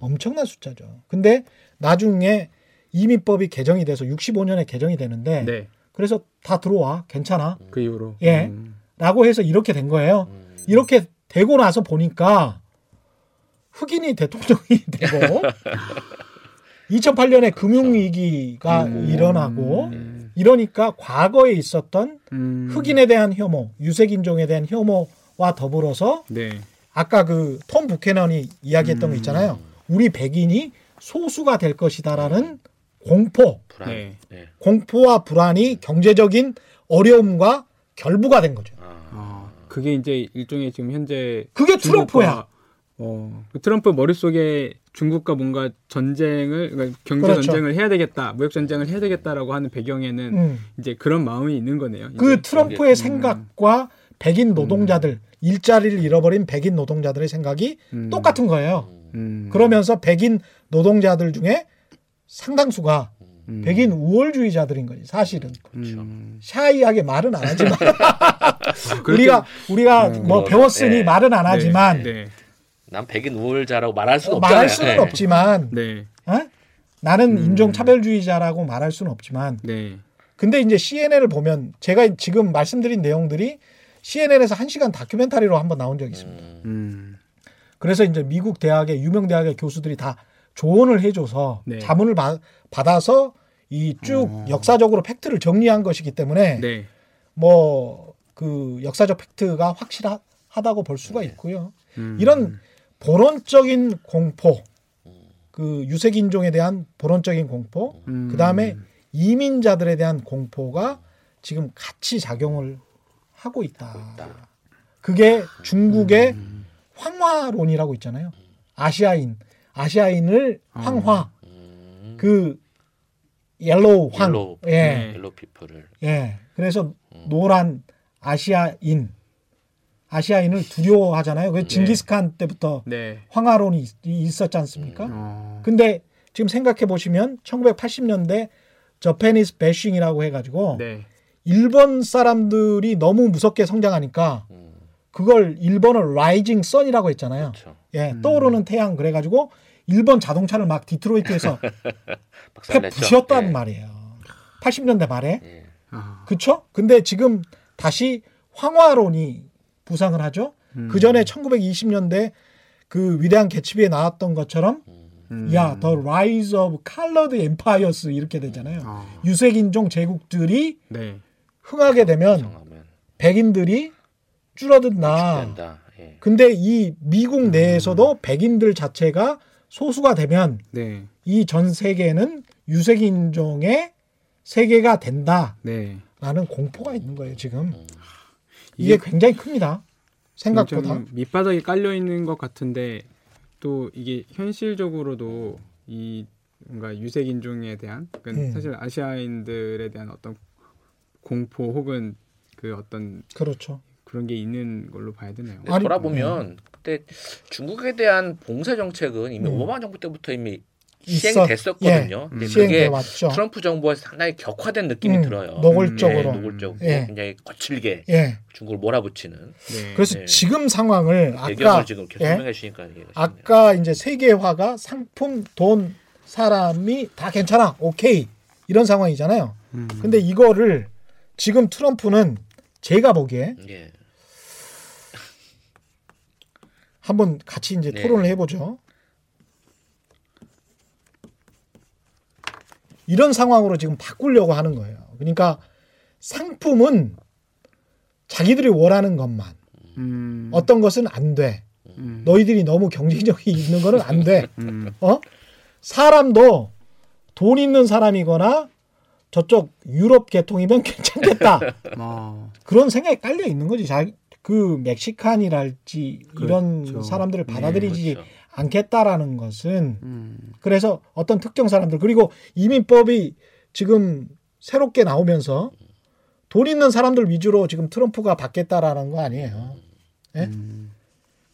엄청난 숫자죠. 근데 나중에 이민법이 개정이 돼서 65년에 개정이 되는데 네. 그래서 다 들어와 괜찮아 그 이후로 예 라고 해서 이렇게 된 거예요. 이렇게 되고 나서 보니까 흑인이 대통령이 되고 2008년에 금융위기가 일어나고 이러니까 과거에 있었던 흑인에 대한 혐오 유색인종에 대한 혐오와 더불어서 네. 아까 그 톰 부캐넌이 이야기했던 거 있잖아요. 우리 백인이 소수가 될 것이다라는 공포, 불안. 네. 공포와 불안이 경제적인 어려움과 결부가 된 거죠. 그게 이제 일종의 지금 현재 그게 트럼프야. 트럼프 머릿속에 중국과 뭔가 전쟁을 그러니까 경제 그렇죠. 전쟁을 해야 되겠다, 무역 전쟁을 해야 되겠다라고 하는 배경에는 이제 그런 마음이 있는 거네요. 그 트럼프의 생각과 백인 노동자들 일자리를 잃어버린 백인 노동자들의 생각이 똑같은 거예요. 그러면서 백인 노동자들 중에 상당수가 백인 우월주의자들인 거지 사실은. 그렇죠. 샤이하게 말은 안 하지만 우리가 뭐 배웠으니 네. 말은 안 하지만 네. 네. 난 백인 우월자라고 말할 수는 없잖아요. 말할 수는 네. 없지만 네. 어? 나는 인종차별주의자라고 말할 수는 없지만 네. 근데 이제 CNN을 보면 제가 지금 말씀드린 내용들이 CNN에서 1시간 다큐멘터리로 한번 나온 적이 있습니다. 그래서 이제 미국 대학의 유명 대학의 교수들이 다 조언을 해줘서 네. 자문을 받아서 이 쭉 역사적으로 팩트를 정리한 것이기 때문에 네. 뭐 그 역사적 팩트가 확실하다고 볼 수가 있고요. 이런 보론적인 공포, 그 유색인종에 대한 보론적인 공포, 그 다음에 이민자들에 대한 공포가 지금 같이 작용을 하고 있다. 그게 중국의 황화론이라고 있잖아요. 아시아인을 황화, 그 옐로우 황, 옐로우 예, 옐로우 피플을 예, 그래서 노란 아시아인을 두려워하잖아요. 그 징기스칸 네. 때부터 네. 황화론이 있었지 않습니까? 근데 지금 생각해 보시면 1980년대 저페니스 배싱이라고 해가지고 네. 일본 사람들이 너무 무섭게 성장하니까. 그걸 일본은 라이징 선이라고 했잖아요. 그렇죠. 예, 떠오르는 태양 그래가지고 일본 자동차를 막 디트로이트에서 부셨다는 예. 말이에요. 80년대 말에. 예. 그렇죠? 근데 지금 다시 황화론이 부상을 하죠. 그 전에 1920년대 그 위대한 개츠비에 나왔던 것처럼 야, The Rise of Colored Empires 이렇게 되잖아요. 유색인종 제국들이 네. 흥하게 되면 정하면. 백인들이 줄어든다. 예. 근데 이 미국 내에서도 백인들 자체가 소수가 되면 네. 이 전 세계는 유색인종의 세계가 된다라는 네. 공포가 있는 거예요. 지금 이게 굉장히 큽니다. 생각보다 밑바닥에 깔려 있는 것 같은데 또 이게 현실적으로도 이 뭔가 유색 인종에 대한 그러니까 사실 아시아인들에 대한 어떤 공포 혹은 그 어떤 그렇죠. 그런 게 있는 걸로 봐야 되네요. 돌아보면 그때 중국에 대한 봉쇄 정책은 이미 오바마 정부 때부터 이미 시행됐었거든요. 예. 그게 트럼프 정부에서 상당히 격화된 느낌이 들어요. 노골적으로. 네, 노골적으로 굉장히 거칠게 중국을 몰아붙이는. 네. 그래서 지금 상황을 아까 지금 설명해 주시니까 아까 이제 세계화가 상품, 돈, 사람이 다 괜찮아, 오케이 이런 상황이잖아요. 근데 이거를 지금 트럼프는 제가 보기에 한번 같이 이제 토론을 해보죠. 이런 상황으로 지금 바꾸려고 하는 거예요. 그러니까 상품은 자기들이 원하는 것만. 어떤 것은 안 돼. 너희들이 너무 경쟁력이 있는 거는 안 돼. 어? 사람도 돈 있는 사람이거나 저쪽 유럽 계통이면 괜찮겠다. 그런 생각이 깔려 있는 거지. 그 멕시칸이랄지 이런 사람들을 받아들이지 않겠다라는 것은 그래서 어떤 특정 사람들 그리고 이민법이 지금 새롭게 나오면서 돈 있는 사람들 위주로 지금 트럼프가 받겠다라는 거 아니에요. 예?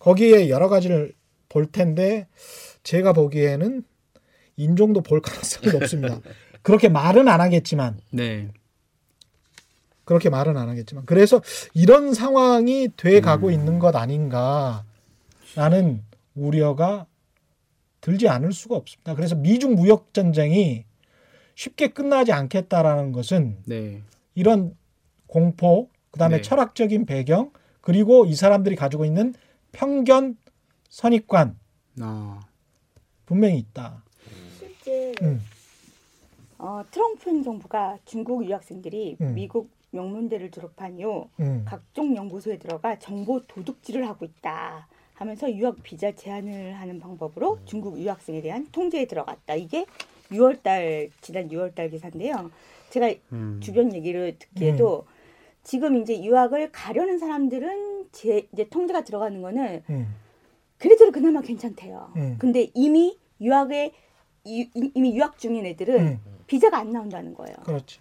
거기에 여러 가지를 볼 텐데 제가 보기에는 인종도 볼 가능성이 높습니다. 그렇게 말은 안 하겠지만 그렇게 말은 안 하겠지만 그래서 이런 상황이 돼가고 있는 것 아닌가라는 우려가 들지 않을 수가 없습니다. 그래서 미중 무역 전쟁이 쉽게 끝나지 않겠다라는 것은 이런 공포, 그다음에 철학적인 배경, 그리고 이 사람들이 가지고 있는 편견, 선입관 분명히 있다. 실제 트럼프 정부가 중국 유학생들이 미국 명문대를 졸업한 이후 각종 연구소에 들어가 정보 도둑질을 하고 있다 하면서 유학 비자 제한을 하는 방법으로 중국 유학생에 대한 통제에 들어갔다. 이게 6월달 지난 6월달 기사인데요. 제가 주변 얘기를 듣기에도 지금 이제 유학을 가려는 사람들은 이제 통제가 들어가는 거는 그래도 그나마 괜찮대요. 근데 이미 유학 중인 애들은 비자가 안 나온다는 거예요. 그렇지.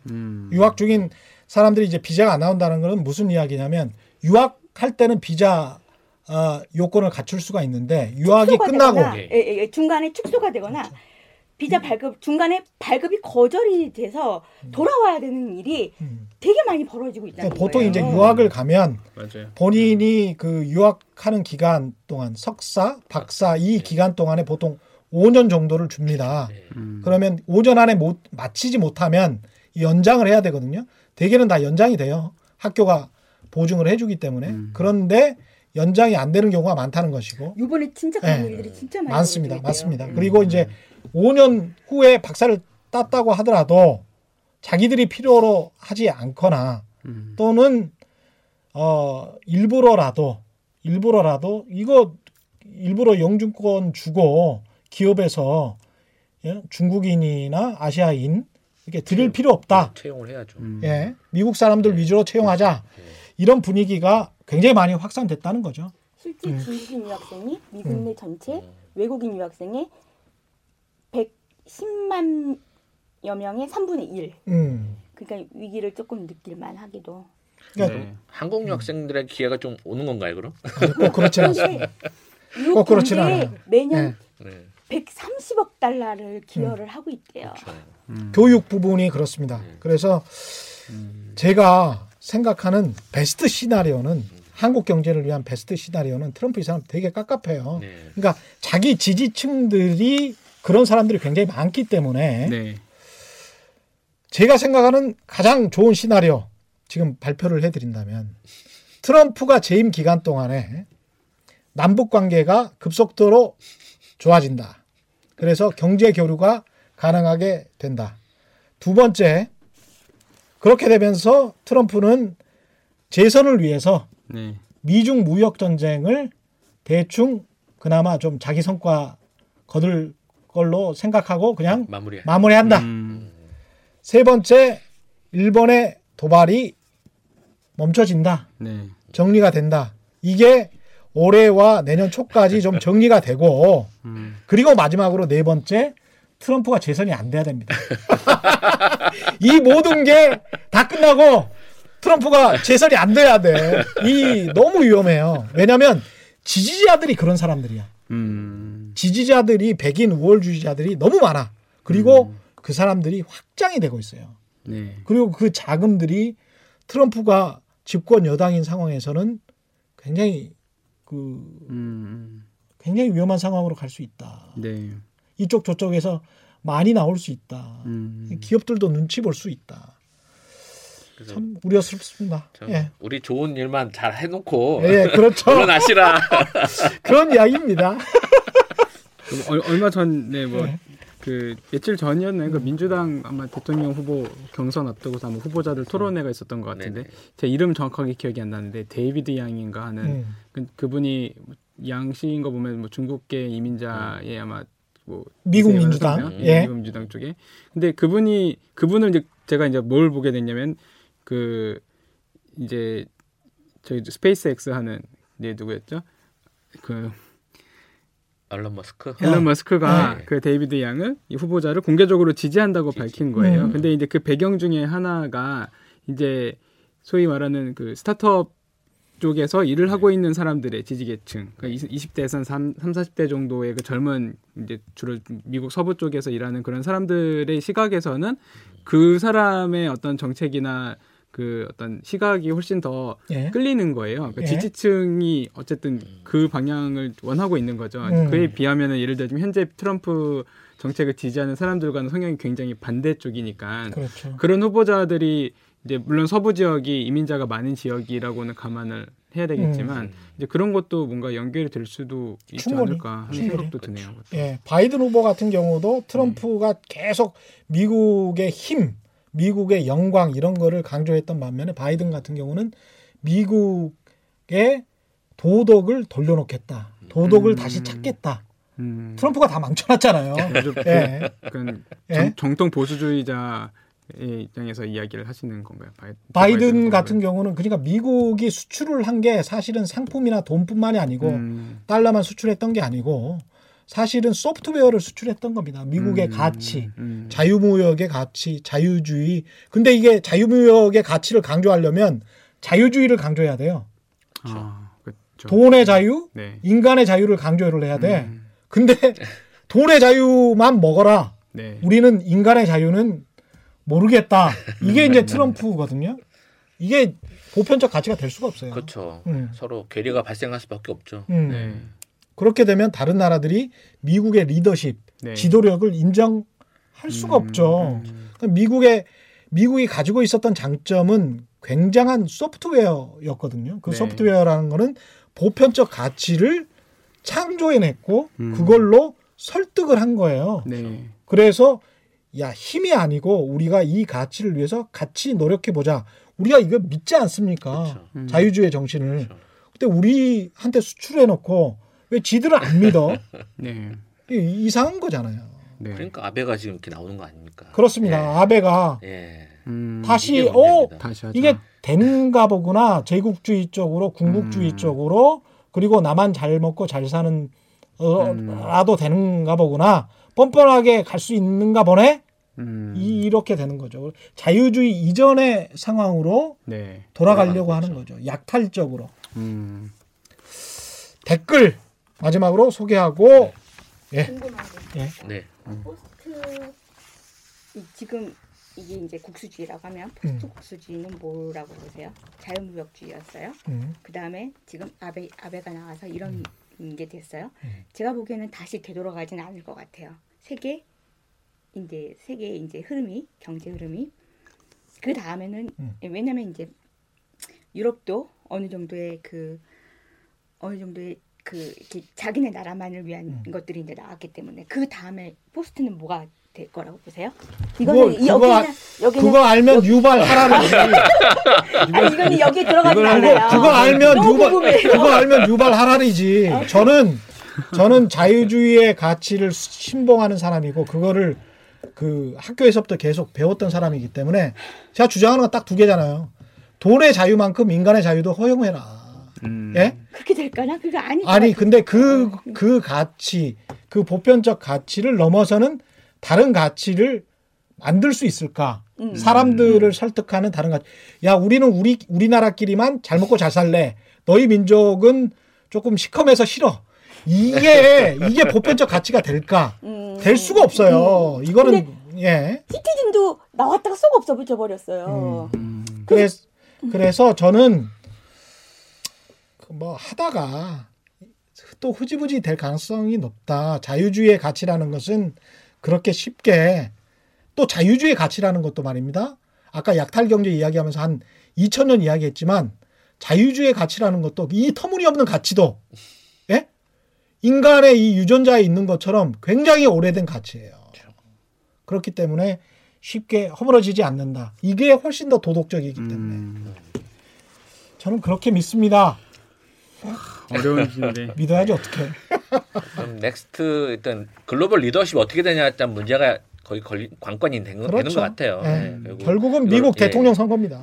유학 중인 사람들이 이제 비자가 안 나온다는 건 무슨 이야기냐면 유학할 때는 비자 요건을 갖출 수가 있는데 유학이 끝나고 되거나, 중간에 축소가 되거나 비자 발급 중간에 발급이 거절이 돼서 돌아와야 되는 일이 되게 많이 벌어지고 있다는 거예요. 보통 이제 유학을 가면 본인이 그 유학하는 기간 동안 석사, 박사 이 기간 동안에 보통 5년 정도를 줍니다. 그러면 5년 안에 마치지 못하면 연장을 해야 되거든요. 대개는 다 연장이 돼요. 학교가 보증을 해주기 때문에. 그런데 연장이 안 되는 경우가 많다는 것이고. 이번에 진짜 그런 일들이 진짜 많이 많습니다. 맞습니다. 그리고 이제 5년 후에 박사를 땄다고 하더라도 자기들이 필요로 하지 않거나 또는 일부러라도 이거 일부러 영주권 주고 기업에서 중국인이나 아시아인 이렇게 드릴 필요 없다. 채용을 해야죠. 미국 사람들 위주로 채용하자. 이런 분위기가 굉장히 많이 확산됐다는 거죠. 실제 중국인 유학생이 미국 내 전체 외국인 유학생의 110만여 명의 3분의 1. 그러니까 위기를 조금 느낄만 하기도. 그러니까 한국 유학생들의 기회가 좀 오는 건가요, 그럼? 꼭 그렇지 않습니다. 꼭 그렇지 않아요. 매년 130억 달러를 기여를 하고 있대요. 그렇죠. 교육 부분이 그렇습니다. 그래서 제가 생각하는 베스트 시나리오는 한국 경제를 위한 베스트 시나리오는 트럼프 이 사람 되게 깝깝해요. 그러니까 자기 지지층들이 그런 사람들이 굉장히 많기 때문에 제가 생각하는 가장 좋은 시나리오 지금 발표를 해드린다면 트럼프가 재임 기간 동안에 남북 관계가 급속도로 좋아진다. 그래서 경제 교류가 가능하게 된다. 두 번째, 그렇게 되면서 트럼프는 재선을 위해서 미중 무역 전쟁을 대충 그나마 좀 자기 성과 거둘 걸로 생각하고 그냥 마무리한다. 세 번째, 일본의 도발이 멈춰진다. 정리가 된다. 이게 올해와 내년 초까지 좀 정리가 되고 그리고 마지막으로 네 번째 트럼프가 재선이 안 돼야 됩니다. 이 모든 게 다 끝나고 트럼프가 재선이 안 돼야 돼. 이 너무 위험해요. 왜냐하면 지지자들이 그런 사람들이야. 지지자들이 백인 우월주의자들이 너무 많아. 그리고 그 사람들이 확장이 되고 있어요. 네. 그리고 그 자금들이 트럼프가 집권 여당인 상황에서는 굉장히 굉장히 위험한 상황으로 갈 수 있다. 네. 이쪽 저쪽에서 많이 나올 수 있다. 기업들도 눈치 볼 수 있다. 참 우려스럽습니다. 예. 우리 좋은 일만 잘 해놓고 예, 그렇죠. 물러나시라. 그런 이야기입니다. 얼마 전에 뭐 그 며칠 전이었나요? 그 민주당 아마 대통령 후보 경선 앞두고서 아마 후보자들 토론회가 있었던 것 같은데 네네. 제 이름 정확하게 기억이 안 나는데 데이비드 양인가 하는 그분이 양 씨인 거 보면 뭐 중국계 이민자의 아마 뭐 미국 민주당 예. 미국 민주당 쪽에 근데 그분을 이제 제가 이제 뭘 보게 됐냐면 그 이제 저희 스페이스X 하는 얘 누구였죠? 그 엘런 머스크? 엘런 머스크가 네. 그 데이비드 양을 이 후보자를 공개적으로 지지한다고 밝힌 거예요. 근데 이제 그 배경 중에 하나가 이제 소위 말하는 그 스타트업 쪽에서 일을 하고 있는 사람들의 지지계층, 그러니까 20대에서 30, 40대 정도의 그 젊은 이제 주로 미국 서부 쪽에서 일하는 그런 사람들의 시각에서는 그 사람의 어떤 정책이나 그 어떤 시각이 훨씬 더 예. 끌리는 거예요. 그러니까 예. 지지층이 어쨌든 그 방향을 원하고 있는 거죠. 그에 비하면은 예를 들면 현재 트럼프 정책을 지지하는 사람들과는 성향이 굉장히 반대 쪽이니까 그렇죠. 그런 후보자들이 이제 물론 서부 지역이 이민자가 많은 지역이라고는 감안을 해야 되겠지만 이제 그런 것도 뭔가 연결이 될 수도 있지 않을까 하는 생각도 드네요. 그렇죠. 예, 바이든 후보 같은 경우도 트럼프가 계속 미국의 힘 미국의 영광 이런 거를 강조했던 반면에 바이든 같은 경우는 미국의 도덕을 돌려놓겠다. 도덕을 다시 찾겠다. 트럼프가 다 망쳐놨잖아요. 예. 그러니까 정통 보수주의자의 입장에서 이야기를 하시는 건가요? 바이든 같은 경우는 그러니까 미국이 수출을 한 게 사실은 상품이나 돈뿐만이 아니고 달러만 수출했던 게 아니고 사실은 소프트웨어를 수출했던 겁니다. 미국의 가치, 자유무역의 가치, 자유주의. 근데 이게 자유무역의 가치를 강조하려면 자유주의를 강조해야 돼요. 아, 그렇죠. 돈의 자유, 네. 인간의 자유를 강조를 해야 돼. 근데 돈의 자유만 먹어라. 네. 우리는 인간의 자유는 모르겠다. 이게 이제 트럼프거든요. 이게 보편적 가치가 될 수가 없어요. 그렇죠. 서로 괴리가 발생할 수밖에 없죠. 네. 그렇게 되면 다른 나라들이 미국의 리더십, 네. 지도력을 인정할 수가 없죠. 그러니까 미국이 가지고 있었던 장점은 굉장한 소프트웨어였거든요. 그 네. 소프트웨어라는 거는 보편적 가치를 창조해냈고 그걸로 설득을 한 거예요. 네. 그래서 야 힘이 아니고 우리가 이 가치를 위해서 같이 노력해보자. 우리가 이거 믿지 않습니까? 그렇죠. 자유주의 정신을. 그렇죠. 근데 우리한테 수출해놓고 왜 지들을 안 믿어? 네. 이상한 거잖아요. 네. 그러니까 아베가 지금 이렇게 나오는 거 아닙니까? 그렇습니다. 네. 아베가 네. 다시 다시 이게 되는가 보구나. 제국주의 쪽으로, 군국주의 쪽으로 그리고 나만 잘 먹고 잘 사는 라도 되는가 보구나. 뻔뻔하게 갈 수 있는가 보네. 이렇게 되는 거죠. 자유주의 이전의 상황으로 네. 돌아가려고 하는 거죠. 약탈적으로. 댓글. 마지막으로 소개하고 네. 예. 궁금한 게 네. 포스트 지금 이게 이제 국수주의라고 하면 포스트 국수주의는 뭐라고 보세요? 자유무역주의였어요. 그 다음에 지금 아베가 나와서 이런 게 됐어요. 제가 보기에는 다시 되돌아가진 않을 것 같아요. 세계 흐름이 경제 흐름이 그 다음에는 왜냐면 이제 유럽도 어느 정도의 그 이렇게 자기네 나라만을 위한 것들이 이제 나왔기 때문에 그 다음에 포스트는 뭐가 될 거라고 보세요? 이거는 그거 알면 유발하라는 아니 이거는 여기 들어가지 말아요. 그거 알면 유발하라이지. 저는 자유주의의 가치를 신봉하는 사람이고 그거를 그 학교에서부터 계속 배웠던 사람이기 때문에 제가 주장하는 건 딱 두 개잖아요. 돈의 자유만큼 인간의 자유도 허용해라. 예? 그렇게 될까나? 그거 아니죠. 아니, 근데 그 가치, 그 보편적 가치를 넘어서는 다른 가치를 만들 수 있을까? 사람들을 설득하는 다른 가치. 야, 우리는 우리나라끼리만 잘 먹고 잘 살래. 너희 민족은 조금 시커매서 싫어. 이게 보편적 가치가 될까? 될 수가 없어요. 이거는 예. 티티진도 나왔다가 쏙 없어 붙여버렸어요. 그래서 저는 뭐 하다가 또 흐지부지 될 가능성이 높다. 자유주의의 가치라는 것은 그렇게 쉽게, 또 자유주의의 가치라는 것도 말입니다. 아까 약탈경제 이야기하면서 한 2000년 이야기했지만 자유주의의 가치라는 것도 이 터무니없는 가치도 예? 인간의 이 유전자에 있는 것처럼 굉장히 오래된 가치예요. 그렇기 때문에 쉽게 허물어지지 않는다. 이게 훨씬 더 도덕적이기 때문에 저는 그렇게 믿습니다. 어려운 일인데 믿어야지 어떻게? 그럼 넥스트 일단 글로벌 리더십 어떻게 되냐 일단 문제가 거의 관건이 되는 것 같아요. 네. 네. 결국은 미국 대통령 선거입니다.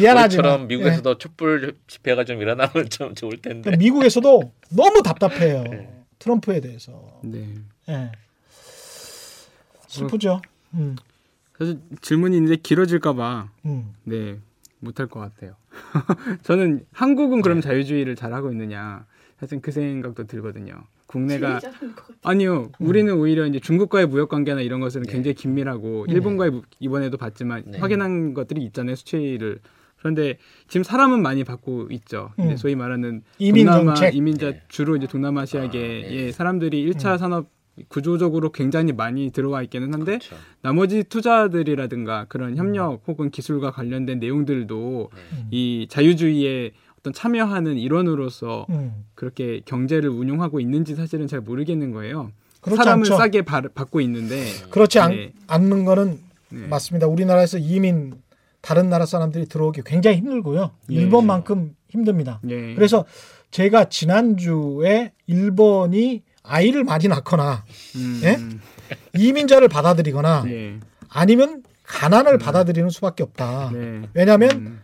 미안하지만 미국에서도 네. 촛불 집회가 좀 일어나면 좀 좋을 텐데 미국에서도 너무 답답해요. 네. 트럼프에 대해서. 네. 네. 슬프죠. 사실 질문이 이제 길어질까봐 네 못할 것 같아요. 저는 한국은 그럼 자유주의를 잘하고 있느냐 사실 그 생각도 들거든요. 국내가 아니요 우리는 오히려 이제 중국과의 무역 관계나 이런 것은 네. 굉장히 긴밀하고 일본과의 이번에도 봤지만 네. 확인한 것들이 있잖아요. 수치를. 그런데 지금 사람은 많이 받고 있죠. 소위 말하는 이민 동남아 정책. 이민자 네. 주로 이제 동남아시아계의 아, 네. 예, 사람들이 1차 산업 구조적으로 굉장히 많이 들어와 있기는 한데 그렇죠. 나머지 투자들이라든가 그런 협력 혹은 기술과 관련된 내용들도 이 자유주의에 어떤 참여하는 일원으로서 그렇게 경제를 운용하고 있는지 사실은 잘 모르겠는 거예요. 사람을 않죠. 싸게 받고 있는데 그렇지 네. 않는 거는 네. 맞습니다. 우리나라에서 이민 다른 나라 사람들이 들어오기 굉장히 힘들고요. 네. 일본만큼 힘듭니다. 네. 그래서 제가 지난주에 일본이 아이를 많이 낳거나 예? 이민자를 받아들이거나 네. 아니면 가난을 받아들이는 수밖에 없다. 네. 왜냐하면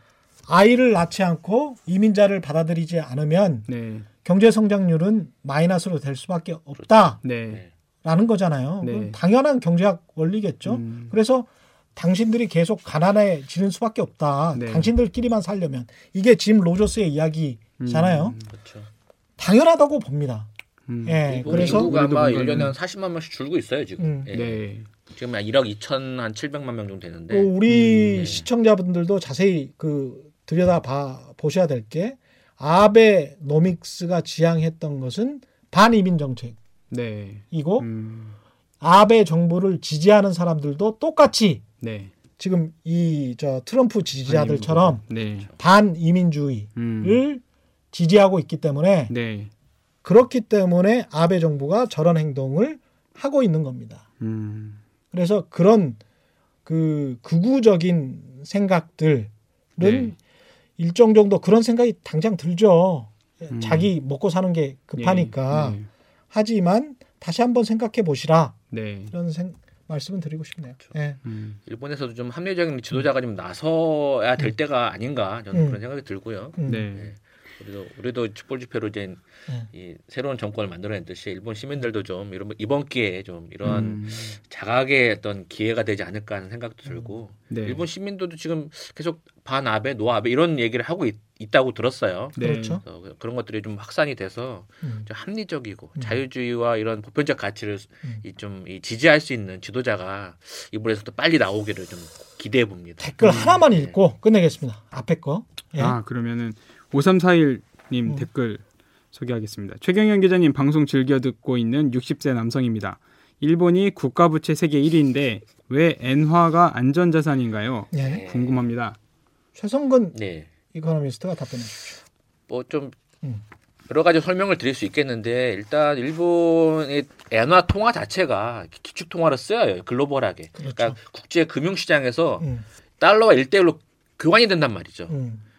아이를 낳지 않고 이민자를 받아들이지 않으면 네. 경제 성장률은 마이너스로 될 수밖에 없다라는 네. 거잖아요. 네. 당연한 경제학 원리겠죠. 그래서 당신들이 계속 가난해지는 수밖에 없다. 네. 당신들끼리만 살려면. 이게 짐 로저스의 이야기잖아요. 그렇죠. 당연하다고 봅니다. 예, 그래서 인구가 아마 1년에 한 40만 명씩 줄고 있어요 지금. 예. 네. 지금 1억 2,700만 명 정도 되는데. 우리 시청자분들도 자세히 그 들여다봐 보셔야 될 게 아베 노믹스가 지향했던 것은 반이민 정책이고 네. 아베 정부를 지지하는 사람들도 똑같이 네. 지금 이 저 트럼프 지지자들처럼 네. 반이민주의를 지지하고 있기 때문에. 네. 그렇기 때문에 아베 정부가 저런 행동을 하고 있는 겁니다. 그래서 그런 그 극우적인 생각들은 네. 일정 정도 그런 생각이 당장 들죠. 자기 먹고 사는 게 급하니까. 네. 네. 하지만 다시 한번 생각해 보시라. 네. 이런 말씀을 드리고 싶네요. 그렇죠. 네. 일본에서도 좀 합리적인 지도자가 좀 나서야 될 때가 아닌가 저는 그런 생각이 들고요. 네. 우리도 촛불 집회로 이제 이 새로운 정권을 만들어냈듯이 일본 시민들도 좀 이번 기회에 좀 이러한 자각의 어떤 기회가 되지 않을까 하는 생각도 들고 네. 일본 시민들도 지금 계속 반아베, 노아베 이런 얘기를 하고 있다고 들었어요. 네. 그렇죠. 그런 것들이 좀 확산이 돼서 좀 합리적이고 자유주의와 이런 보편적 가치를 좀 지지할 수 있는 지도자가 이번에서도 빨리 나오기를 좀 기대해 봅니다. 댓글 하나만 읽고 네. 끝내겠습니다. 앞에 거. 예. 아 그러면은. 5341님 댓글 소개하겠습니다. 최경영 기자님 방송 즐겨 듣고 있는 60세 남성입니다. 일본이 국가부채 세계 1위인데 왜 엔화가 안전자산인가요? 네. 궁금합니다. 최성근 네. 이코노미스트가 답변해 주십시오. 뭐 좀 여러 가지 설명을 드릴 수 있겠는데 일단 일본의 엔화 통화 자체가 기축통화로 쓰여요. 글로벌하게. 그렇죠. 그러니까 국제 금융시장에서 달러와 1대1로 교환이 된단 말이죠.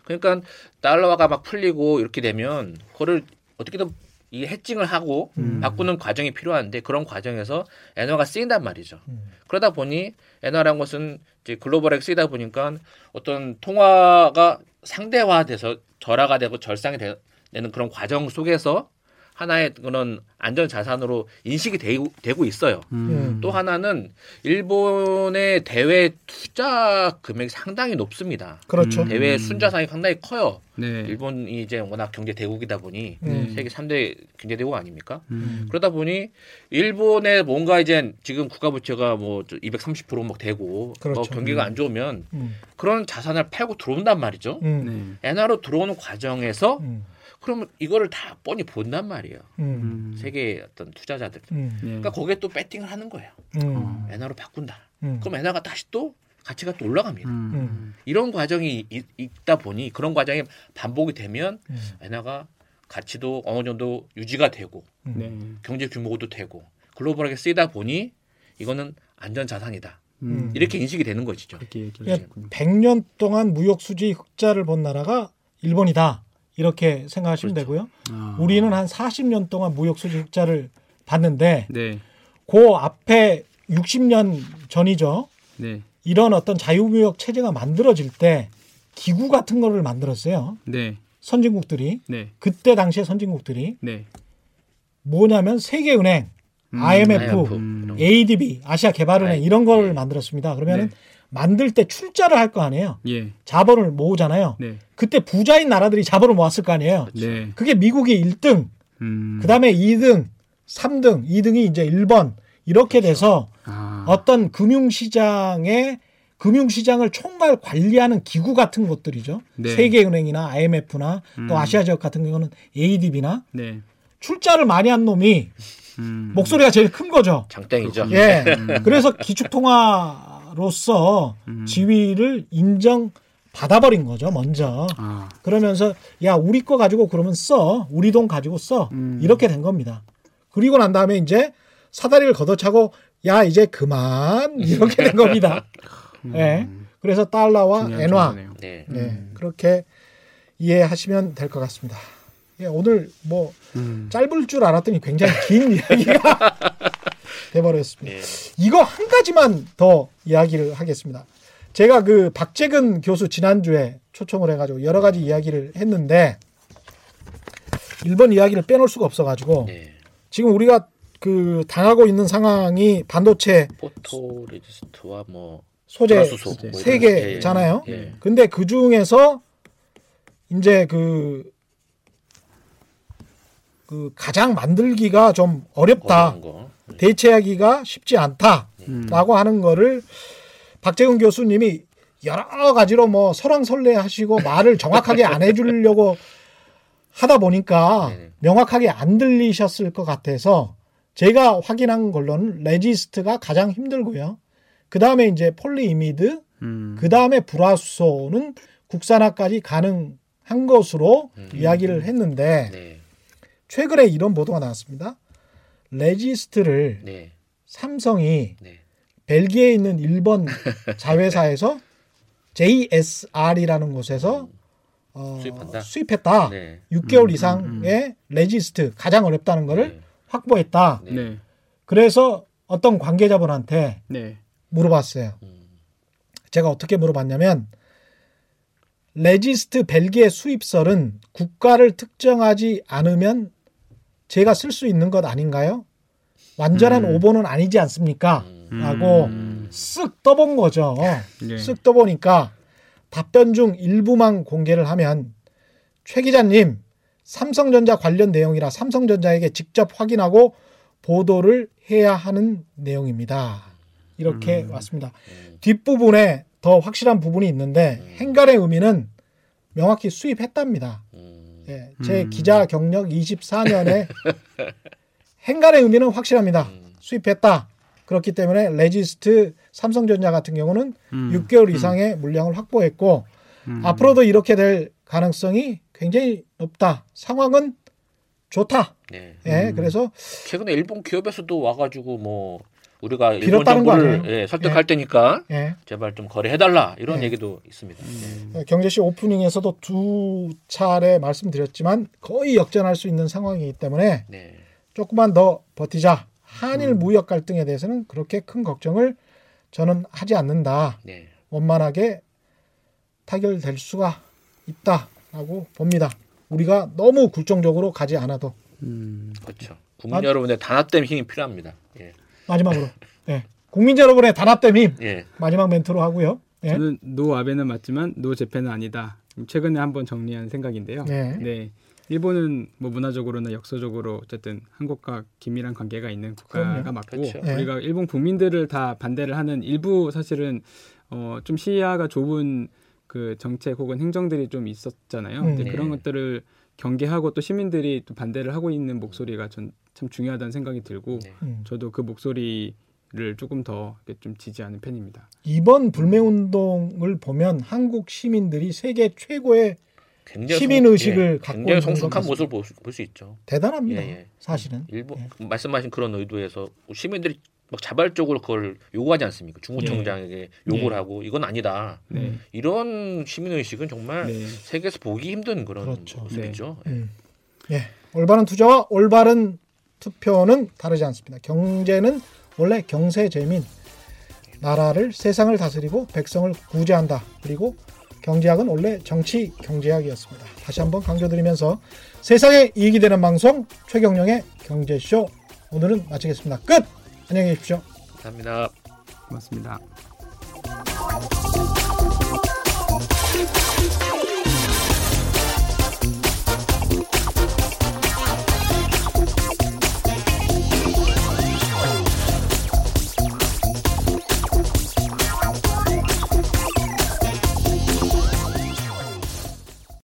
그러니까 달러화가 막 풀리고 이렇게 되면 그걸 어떻게든 이 해칭을 하고 바꾸는 과정이 필요한데 그런 과정에서 엔화가 쓰인단 말이죠. 그러다 보니 엔화라는 것은 이제 글로벌하게 쓰이다 보니까 어떤 통화가 상대화돼서 절하가 되고 절상이 되는 그런 과정 속에서 하나의 그런 안전자산으로 인식이 되고 있어요. 또 하나는 일본의 대외 투자 금액이 상당히 높습니다. 그렇죠. 대외 순자산이 상당히 커요. 네. 일본이 이제 워낙 경제 대국이다 보니 세계 3대 경제 대국 아닙니까? 그러다 보니 일본의 뭔가 이제 지금 국가 부채가 뭐 230% 막 되고 그렇죠. 뭐 경기가 안 좋으면 그런 자산을 팔고 들어온단 말이죠. 엔화로 들어오는 과정에서 그러면 이거를 다 뻔히 본단 말이에요. 세계 어떤 투자자들. 그러니까 거기에 또 배팅을 하는 거예요. 엔화로 바꾼다. 그럼 엔화가 다시 또 가치가 또 올라갑니다. 이런 과정이 있다 보니 그런 과정이 반복이 되면 엔화가 가치도 어느 정도 유지가 되고 경제 규모도 되고 글로벌하게 쓰이다 보니 이거는 안전 자산이다. 이렇게 인식이 되는 것이죠. 그러니까 100년 동안 무역 수지 흑자를 본 나라가 일본이다. 이렇게 생각하시면 그렇죠. 되고요. 아. 우리는 한 40년 동안 무역수지 흑자를 봤는데 네. 그 앞에 60년 전이죠. 네. 이런 어떤 자유무역 체제가 만들어질 때 기구 같은 거를 만들었어요. 네. 선진국들이. 네. 그때 당시에 선진국들이 네. 뭐냐면 세계은행, IMF, ADB, 아시아개발은행 이런 걸 네. 만들었습니다. 그러면은 네. 만들 때 출자를 할 거 아니에요. 예. 자본을 모으잖아요. 네. 그때 부자인 나라들이 자본을 모았을 거 아니에요. 네. 그게 미국이 1등, 그다음에 2등, 3등, 2등이 이제 일본 이렇게 그렇죠. 돼서 아. 어떤 금융시장을 총괄 관리하는 기구 같은 것들이죠. 네. 세계은행이나 IMF나 또 아시아 지역 같은 경우는 ADB나 네. 출자를 많이 한 놈이 목소리가 제일 큰 거죠. 장땡이죠. 예. 그래서 기축통화 로서 지위를 인정받아버린 거죠, 먼저. 아. 그러면서 야 우리 거 가지고 그러면 써, 우리 돈 가지고 써 이렇게 된 겁니다. 그리고 난 다음에 이제 사다리를 걷어차고 야 이제 그만 이렇게 된 겁니다. 네. 그래서 달러와 엔화 네. 네. 그렇게 이해하시면 될 것 같습니다. 예, 오늘 뭐 짧을 줄 알았더니 굉장히 긴 이야기가 돼버렸습니다. 네. 이거 한 가지만 더 이야기를 하겠습니다. 제가 그 박재근 교수 지난주에 초청을 해가지고 여러 가지 이야기를 했는데 일본 이야기를 빼놓을 수가 없어가지고 네. 지금 우리가 그 당하고 있는 상황이 반도체 포토 레지스트와 뭐 소재 세 개잖아요. 네. 네. 근데 그 중에서 이제 그 가장 만들기가 좀 어렵다. 대체하기가 쉽지 않다라고 하는 거를 박재근 교수님이 여러 가지로 뭐 설왕설래하시고 말을 정확하게 안 해주려고 하다 보니까 명확하게 안 들리셨을 것 같아서 제가 확인한 걸로는 레지스트가 가장 힘들고요. 그 다음에 이제 폴리이미드, 그 다음에 불화수소는 국산화까지 가능한 것으로 이야기를 했는데 네. 최근에 이런 보도가 나왔습니다. 레지스트를 네. 삼성이 네. 벨기에 있는 일본 자회사에서 JSR이라는 곳에서 수입했다. 네. 6개월 이상의 레지스트 가장 어렵다는 거를 네. 확보했다. 네. 그래서 어떤 관계자분한테 네. 물어봤어요. 제가 어떻게 물어봤냐면 레지스트 벨기에 수입설은 국가를 특정하지 않으면 제가 쓸 수 있는 것 아닌가요? 완전한 오보는 아니지 않습니까? 라고 쓱 떠본 거죠. 네. 쓱 떠보니까 답변 중 일부만 공개를 하면 최 기자님 삼성전자 관련 내용이라 삼성전자에게 직접 확인하고 보도를 해야 하는 내용입니다. 이렇게 왔습니다. 뒷부분에 더 확실한 부분이 있는데 행간의 의미는 명확히 수입했답니다. 예, 제 기자 경력 24년에 행간의 의미는 확실합니다. 수입했다. 그렇기 때문에 레지스트 삼성전자 같은 경우는 6개월 이상의 물량을 확보했고 앞으로도 이렇게 될 가능성이 굉장히 높다. 상황은 좋다. 네. 예, 그래서 최근에 일본 기업에서도 와가지고 뭐 우리가 일본 정부를 예, 설득할 예. 때니까 예. 제발 좀 거래해달라 이런 예. 얘기도 있습니다. 경제시 오프닝에서도 두 차례 말씀드렸지만 거의 역전할 수 있는 상황이기 때문에 네. 조금만 더 버티자. 한일 무역 갈등에 대해서는 그렇게 큰 걱정을 저는 하지 않는다. 네. 원만하게 타결될 수가 있다라고 봅니다. 우리가 너무 굴종적으로 가지 않아도. 그렇죠. 국민 여러분의 단합된 힘이 필요합니다. 예. 마지막으로. 예. 국민 여러분의 단합된 힘. 예. 마지막 멘트로 하고요. 예. 저는 노 아베는 맞지만 노 재팬은 아니다. 최근에 한번 정리한 생각인데요. 예. 네. 일본은 뭐 문화적으로나 역사적으로 어쨌든 한국과 긴밀한 관계가 있는 국가가 그럼요. 맞고 그렇죠. 우리가 일본 국민들을 다 반대를 하는 일부 사실은 좀 시야가 좁은 그 정책 혹은 행정들이 좀 있었잖아요. 근데 그런 것들을 경계하고 또 시민들이 또 반대를 하고 있는 목소리가 참 중요하다는 생각이 들고 저도 그 목소리를 조금 더 좀 지지하는 편입니다. 이번 불매운동을 보면 한국 시민들이 세계 최고의 시민의식을 갖고 굉장히 성숙한 모습을 볼 수 있죠. 대단합니다. 예, 예. 사실은. 일본 말씀하신 그런 의도에서 시민들이 막 자발적으로 그걸 요구하지 않습니까? 중구청장에게 요구를 하고 이건 아니다. 이런 시민의식은 정말 세계에서 보기 힘든 그런 모습이죠. 올바른 투자와 올바른 투표는 다르지 않습니다. 경제는 원래 경세재민, 나라를 세상을 다스리고 백성을 구제한다. 그리고 경제학은 원래 정치 경제학이었습니다. 다시 한번 강조드리면서 세상에 이익이 되는 방송 최경영의 경제쇼 오늘은 마치겠습니다. 끝! 안녕히 계십시오. 감사합니다. 고맙습니다.